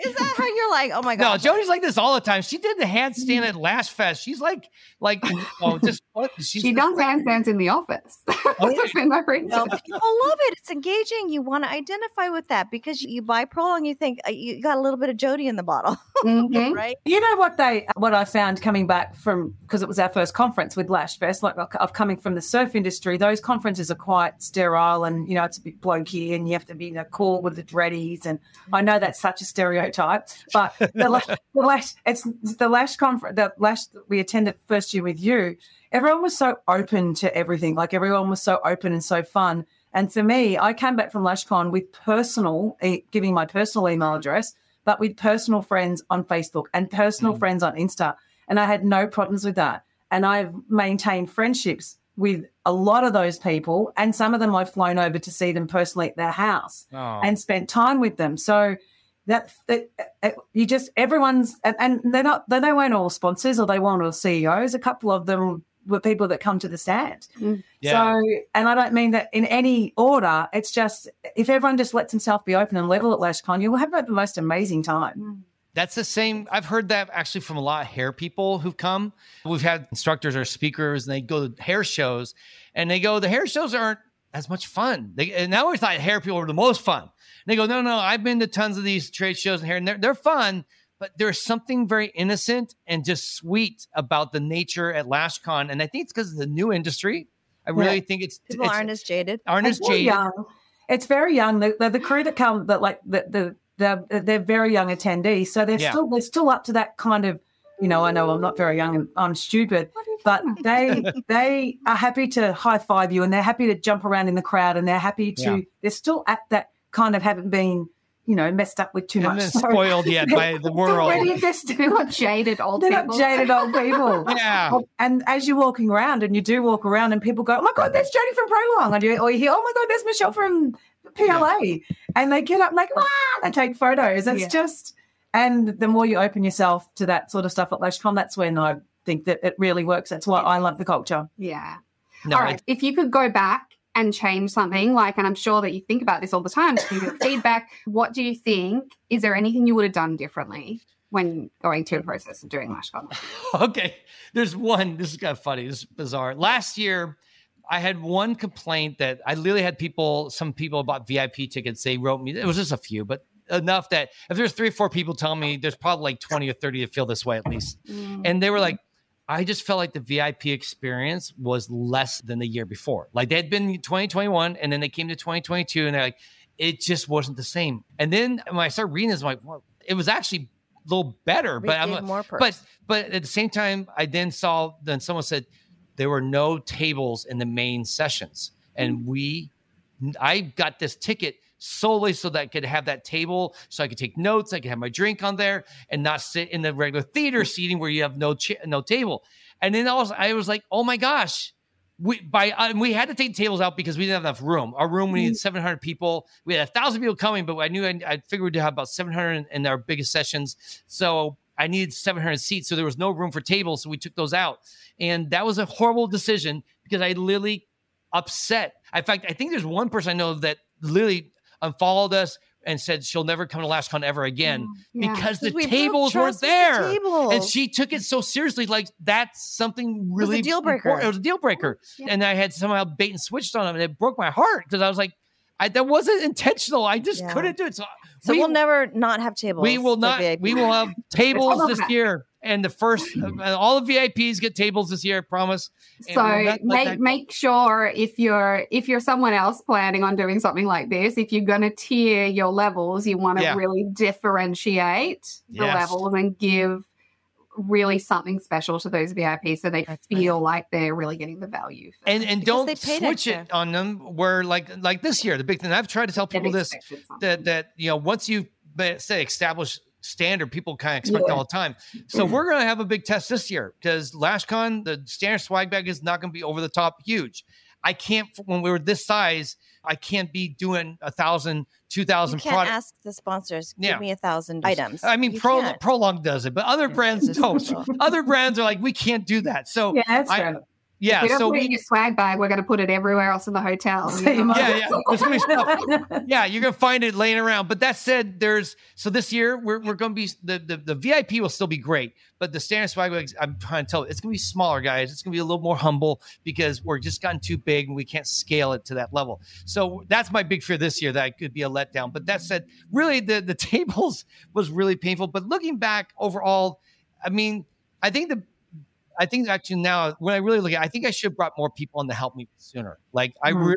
Is that how you're like, oh, my God? No, Jodi's like this all the time. She did the handstand at Lash Fest. She's like, like, oh, just what? She's she does handstands in the office. It's been my brain. No, people love it. It's engaging. You want to identify with that because you buy Prolong, you think uh, you got a little bit of Jodi in the bottle, mm-hmm. right? You know what they, what I found coming back from, because it was our first conference with Lash Fest, like of coming from the surf industry, those conferences are quite sterile and, you know, it's a bit blokey and you have to be, you know, cool with the dreadies. And I know that's such a stereotype. Type, but the lash, the lash, it's the lash conference, the lash that we attended first year with you. Everyone was so open to everything. Like everyone was so open and so fun. And for me, I came back from LashCon with personal, giving my personal email address, but with personal friends on Facebook and personal mm. friends on Insta. And I had no problems with that. And I've maintained friendships with a lot of those people. And some of them I've flown over to see them personally at their house oh. and spent time with them. So, That, that you just everyone's and, and they're not they, they weren't all sponsors or they weren't all C E Os. A couple of them were people that come to the stand. Mm. Yeah. So, and I don't mean that in any order. It's just if everyone just lets himself be open and level at LashCon, you will have the most amazing time. That's the same. I've heard that actually from a lot of hair people who've come. We've had instructors or speakers, and they go to hair shows, and they go the hair shows aren't as much fun. They, and I always thought hair people were the most fun. They go, no, no, I've been to tons of these trade shows and here and they're, they're fun, but there's something very innocent and just sweet about the nature at LashCon. And I think it's because of the new industry. I really yeah. think it's- People it's, aren't as jaded. Aren't as jaded. Young. It's very young. The, the, the crew that come, that like the, the, the, they're very young attendees. So they're yeah. still they're still up to that kind of, you know, I know I'm not very young and I'm stupid, but they they are happy to high five you and they're happy to jump around in the crowd and they're happy to, yeah. they're still at that, kind of haven't been, you know, messed up with too much. Spoiled yet by the world. They're not jaded old people. They're not jaded old people. Yeah. And as you're walking around, and you do walk around, and people go, "Oh my God, there's Jodi from Prolong," and you, or you hear, "Oh my God, there's Michelle from P L A," yeah. and they get up and like, "Wow!" They take photos. It's yeah. just, and the more you open yourself to that sort of stuff at LashCon, that's when I think that it really works. That's why I love the culture. Yeah. No, All right. I- if you could go back and change something, like, and I'm sure that you think about this all the time, to give you feedback, what do you think? Is there anything you would have done differently when going through the process of doing LashCon? Okay. There's one. This is kind of funny. This is bizarre. Last year, I had one complaint that I literally had people, some people bought V I P tickets. They wrote me, it was just a few, but enough that if there's three or four people telling me, there's probably like twenty or thirty that feel this way at least. Mm. And they were like, I just felt like the V I P experience was less than the year before. Like they had been twenty twenty-one and then they came to twenty twenty-two and they're like, it just wasn't the same. And then when I started reading this, I'm like, well, it was actually a little better, but I'm like, but, but at the same time, I then saw, then someone said there were no tables in the main sessions. And we, I got this ticket solely so that I could have that table, so I could take notes, I could have my drink on there, and not sit in the regular theater seating where you have no ch- no table. And then also, I was like, oh my gosh, we by uh, we had to take tables out because we didn't have enough room. Our room, we needed seven hundred people. We had a thousand people coming, but I knew I, I figured we'd have about seven hundred in our biggest sessions. So I needed seven hundred seats, so there was no room for tables, so we took those out, and that was a horrible decision because I literally upset. In fact, I think there's one person I know that literally unfollowed us and said she'll never come to LashCon ever again mm, yeah. because the we tables were there. The tables. And she took it so seriously, like that's something really it was a deal breaker. Important. It was a deal breaker, yeah. And I had somehow bait and switched on them, and it broke my heart because I was like, I, that wasn't intentional. I just yeah. couldn't do it. So, so we, we'll never not have tables. We will not. We will have tables this that. year. And the first, all the V I Ps get tables this year, I promise. And so we'll not, make that... make sure if you're if you're someone else planning on doing something like this, if you're going to tier your levels, you want to yeah. really differentiate the yes. levels and give really something special to those V I Ps so they That's feel right. like they're really getting the value. And and don't switch extra. it on them. Where like like this year, the big thing I've tried to tell people this that that you know once you say establish. standard people kind of expect yeah. all the time. So mm. we're going to have a big test this year because LashCon, the standard swag bag is not going to be over the top huge. I can't, when we were this size, I can't be doing a thousand, two thousand. You can't product. ask the sponsors, give yeah. me a thousand items. I mean, Pro, Prolong does it, but other brands don't. Other brands are like, we can't do that. So yeah, that's I, true. Yeah, if we don't so put it in your swag bag, we're going to put it everywhere else in the hotel. So yeah, yeah. There's gonna be stuff. Yeah, you're going to find it laying around. But that said, there's so this year we're we're going to be the, the the V I P will still be great, but the standard swag bags, I'm trying to tell you, it's going to be smaller, guys. It's going to be a little more humble because we're just gotten too big and we can't scale it to that level. So that's my big fear this year, that it could be a letdown. But that said, really the the tables was really painful. But looking back overall, I mean, I think the. I think actually now when I really look at it, I think I should have brought more people on to help me sooner. Like I mm. really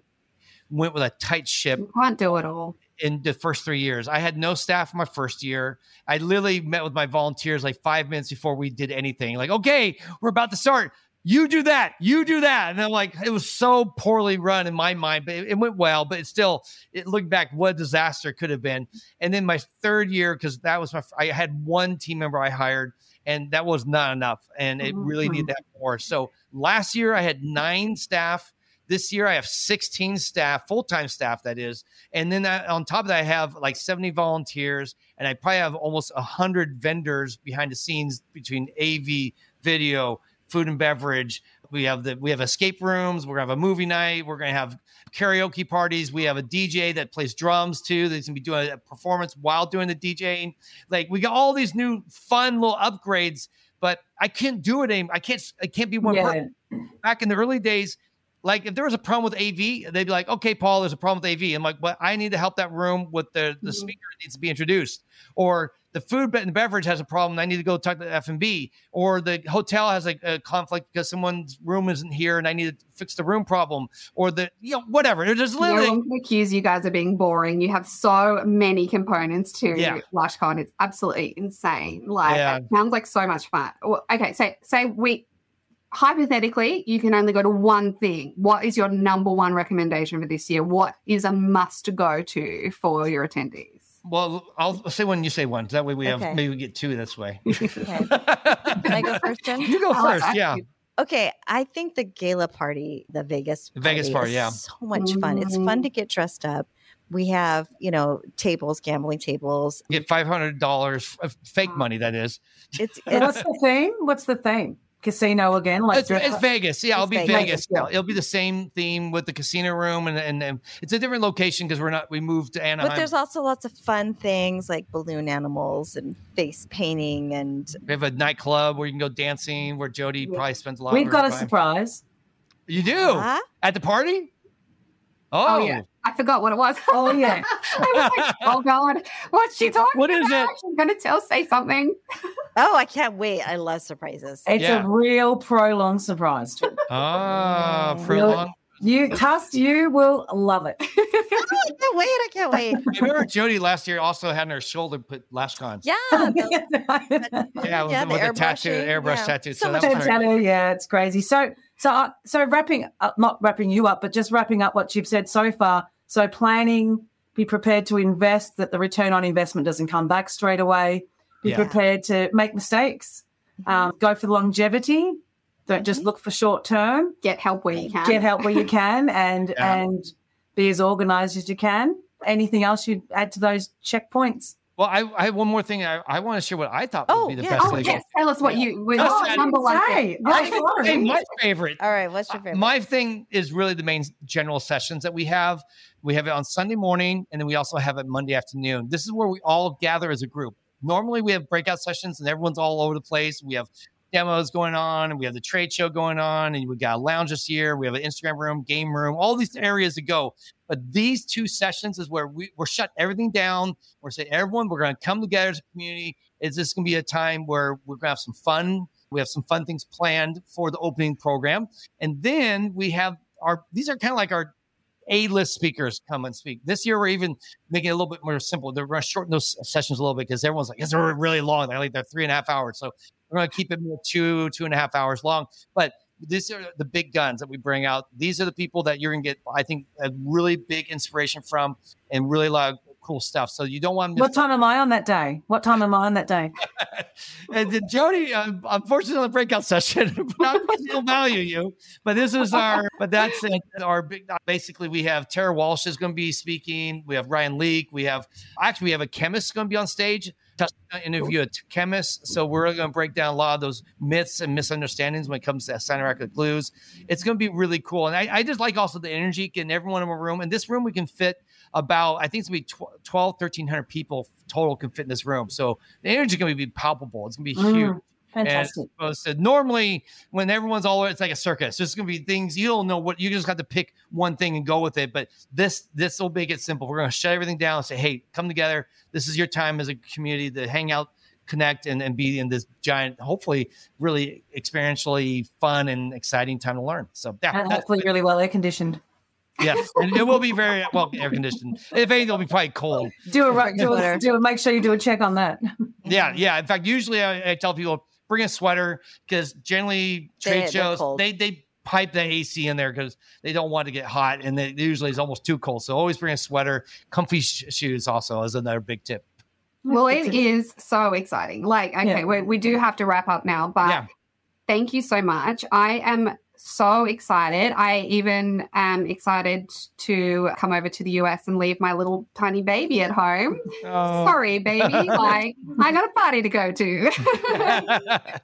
went with a tight ship. You can't do it all. In the first three years, I had no staff my first year. I literally met with my volunteers like five minutes before we did anything. Like, okay, we're about to start. You do that. You do that. And I'm like, it was so poorly run in my mind, but it, it went well. But it still, it looked back, what a disaster it could have been. And then my third year, because that was my, I had one team member I hired. And that was not enough. And it really needed that more. So last year I had nine staff. This year I have sixteen staff, full-time staff, that is. And then I, on top of that, I have like seventy volunteers. And I probably have almost one hundred vendors behind the scenes between A V, video, food and beverage. We have the we have escape rooms. We're going to have a movie night. We're going to have karaoke parties. We have a D J that plays drums too. That's going to be doing a performance while doing the DJing. Like we got all these new fun little upgrades, but I can't do it anymore. I can't, I can't be one yeah. person. Back in the early days, like if there was a problem with A V, they'd be like, okay, Paul, there's a problem with A V. I'm like, well, I need to help that room with the, the mm-hmm. speaker that needs to be introduced, or the food and beverage has a problem. I need to go talk to the F and B, or the hotel has a, a conflict because someone's room isn't here and I need to fix the room problem, or the, you know, whatever. There's just literally. No one can accuse you guys of being boring. You have so many components to yeah. LashCon. It's absolutely insane. Like yeah. it sounds like so much fun. Well, okay. So say we, hypothetically, you can only go to one thing. What is your number one recommendation for this year? What is a must go to for your attendees? Well, I'll say one, you say one. That way we have, okay. maybe we get two this way. Okay. Can I go first, Jen? You go first, oh, yeah. Okay, I think the gala party, the Vegas party, Vegas party, is yeah. so much fun. It's fun to get dressed up. We have, you know, tables, gambling tables. You get five hundred dollars of fake money, that is. It's, it's What's the theme? What's the theme? casino again? Like It's, it's Vegas. Yeah, it's I'll be Vegas. Vegas. Yeah. It'll be the same theme with the casino room, and and, and it's a different location because we're not, we moved to Anaheim. But there's also lots of fun things like balloon animals and face painting. And we have a nightclub where you can go dancing, where Jodi yeah. probably spends a lot We've of We've got a time. surprise. You do? Uh-huh. At the party? Oh. oh, yeah. I forgot what it was. Oh, yeah. I was like, oh, God. What's she talking what about? What is it? She's going to tell, say something. Oh, I can't wait. I love surprises. It's yeah. a real prolong surprise. Too. Ah, oh, prolong. You, Tuss, you will love it. I can't wait. I can't wait. I remember Jodi last year also had on her shoulder put LashCon. Yeah. The, the, yeah, with, yeah, the, with the tattoo, airbrush yeah. tattoo. So, so much tattoo. Yeah, it's crazy. So, So, so wrapping up, not wrapping you up, but just wrapping up what you've said so far. So planning, be prepared to invest, that the return on investment doesn't come back straight away. Be yeah. prepared to make mistakes. Mm-hmm. Um, go for the longevity. Don't mm-hmm. just look for short term. Get help where you can. Get help where you can and, yeah. and be as organized as you can. Anything else you'd add to those checkpoints? Well, I, I have one more thing. I, I want to share what I thought oh, would be the yeah. best. Oh, yes. Tell us what you would oh, number one thing. I, my favorite. All right. What's your favorite? My thing is really the main general sessions that we have. We have it on Sunday morning, and then we also have it Monday afternoon. This is where we all gather as a group. Normally, we have breakout sessions, and everyone's all over the place. We have demos going on, and we have the trade show going on, and we got a lounge this year. We have an Instagram room, game room, all these areas to go. But these two sessions is where we, we're shut everything down. We're saying, everyone, we're going to come together as a community. It's just going to be a time where we're going to have some fun. We have some fun things planned for the opening program. And then we have our, these are kind of like our A-list speakers come and speak. This year, we're even making it a little bit more simple. We're going to shorten those sessions a little bit because everyone's like, it's really long. They're like, they're three and a half hours. So we're going to keep it more two, two and a half hours long. But these are the big guns that we bring out. These are the people that you're going to get, I think, a really big inspiration from and really a lot of cool stuff. So you don't want to miss What time am I on that day? What time am I on that day? And then Jodi, uh, unfortunately, on the breakout session, but I still value you. But this is our, but that's it, our big, basically we have Tara Walsh is going to be speaking. We have Ryan Leak. We have, actually we have a chemist going to be on stage. Interview a chemist. So we're going to break down a lot of those myths and misunderstandings when it comes to cyanoacrylic glues. It's going to be really cool. And I, I just like also the energy, getting everyone in a room. And this room we can fit about, I think it's going to be twelve, thirteen hundred people total can fit in this room. So the energy is going to be palpable. It's going to be mm, huge. Fantastic. And to, normally when everyone's all over, it's like a circus. There's going to be things, you don't know what, you just have to pick one thing and go with it. But this, this will make it simple. We're going to shut everything down and say, hey, come together. This is your time as a community to hang out, connect, and, and be in this giant, hopefully really experientially fun and exciting time to learn. So yeah, and hopefully really well air conditioned. Yes, and it will be very well air conditioned. If anything, it'll be probably cold. Do a right, do a, do a, make sure you do a check on that. Yeah, yeah. In fact, usually I, I tell people, bring a sweater because generally trade they, shows, they they pipe the A C in there because they don't want to get hot and they, usually it's almost too cold. So always bring a sweater. Comfy sh- shoes also is another big tip. Well, it is so exciting. Like, okay, yeah. we, we do have to wrap up now, but yeah. thank you so much. I am so excited. I even am excited to come over to the U S and leave my little tiny baby at home. Oh. Sorry, baby. Like, I got a party to go to.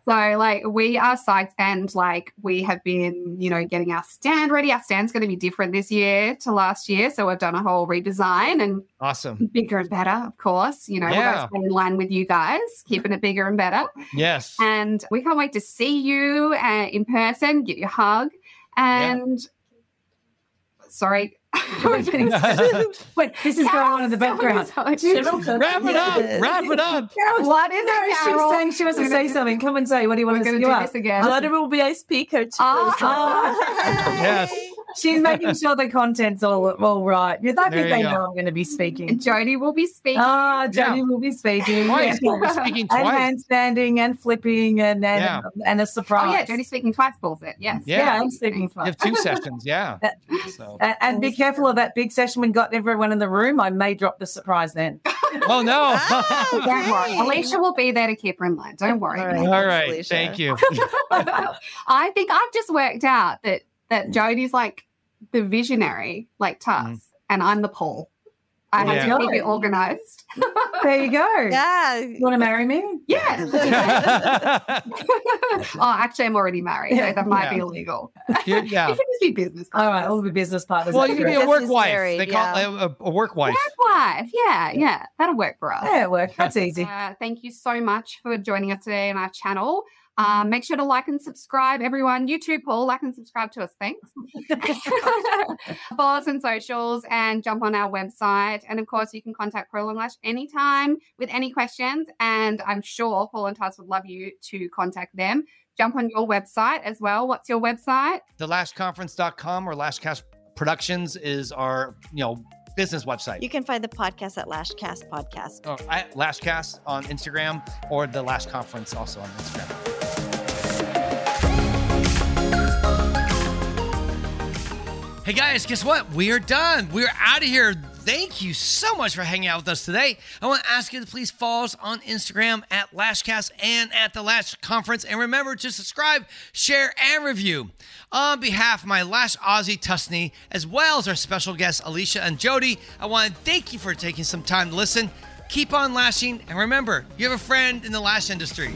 So, like, we are psyched and, like, we have been, you know, getting our stand ready. Our stand's going to be different this year to last year. So, we've done a whole redesign and awesome. Bigger and better, of course. You know, yeah. we're in line with you guys, keeping it bigger and better. Yes. And we can't wait to see you uh, in person, get your hug, and yeah. sorry. Wait, this is Carol, going on in the background. Wrap it up. Wrap it up. Carol, what is it? She was saying she wants to say something. Come and say, what do you want to do? We're going to do this again. Global B A S P coach. Oh. Oh. Yes. She's making sure the content's all, all right. Yeah, I think they go. know I'm going to be speaking. And Jodi will be speaking. Ah, oh, Jodi yeah. will be speaking. Twice. Yeah. speaking twice. And handstanding and flipping and and, yeah. and a surprise. Oh, yeah, Jodi's speaking twice, balls it. Yes. Yeah, yeah I'm speaking twice. You have two sessions, yeah. so. And, and be careful of that big session when got everyone in the room. I may drop the surprise then. Oh, no. Oh, don't worry. Alicia will be there to keep her in line. Don't worry. All right. All right. Alicia. Thank you. I think I've just worked out that, that Jodi's like, the visionary, like Tuss, mm. and I'm the Paul. I yeah. had to keep it organized. There you go. Yeah. You want to marry me? Yeah. Oh, actually, I'm already married, so that might yeah. be illegal. You, yeah. You can just be business partners. All right, all the business partners. Well, you can be a work wife. Scary, they yeah. call it a, a work wife. Work wife. Yeah, yeah. That'll work for us. Yeah, it'll work. That's easy. Uh, thank you so much for joining us today on our channel. Uh, make sure to like and subscribe, everyone. You too, Paul. Like and subscribe to us. Thanks. Follow us on socials and jump on our website. And, of course, you can contact Prolong Lash anytime with any questions. And I'm sure Paul and Taz would love you to contact them. Jump on your website as well. What's your website? the lash conference dot com or LashCast Productions is our, you know, business website. You can find the podcast at LashCast Podcast. Oh, I, LashCast on Instagram or the Lash Conference also on Instagram. Hey guys, guess what? We are done. We're out of here. Thank you so much for hanging out with us today. I want to ask you to please follow us on Instagram at LashCast and at The Lash Conference. And remember to subscribe, share, and review. On behalf of my Lash Aussie Tusney, as well as our special guests Alicia and Jodi, I want to thank you for taking some time to listen. Keep on lashing. And remember, you have a friend in the lash industry.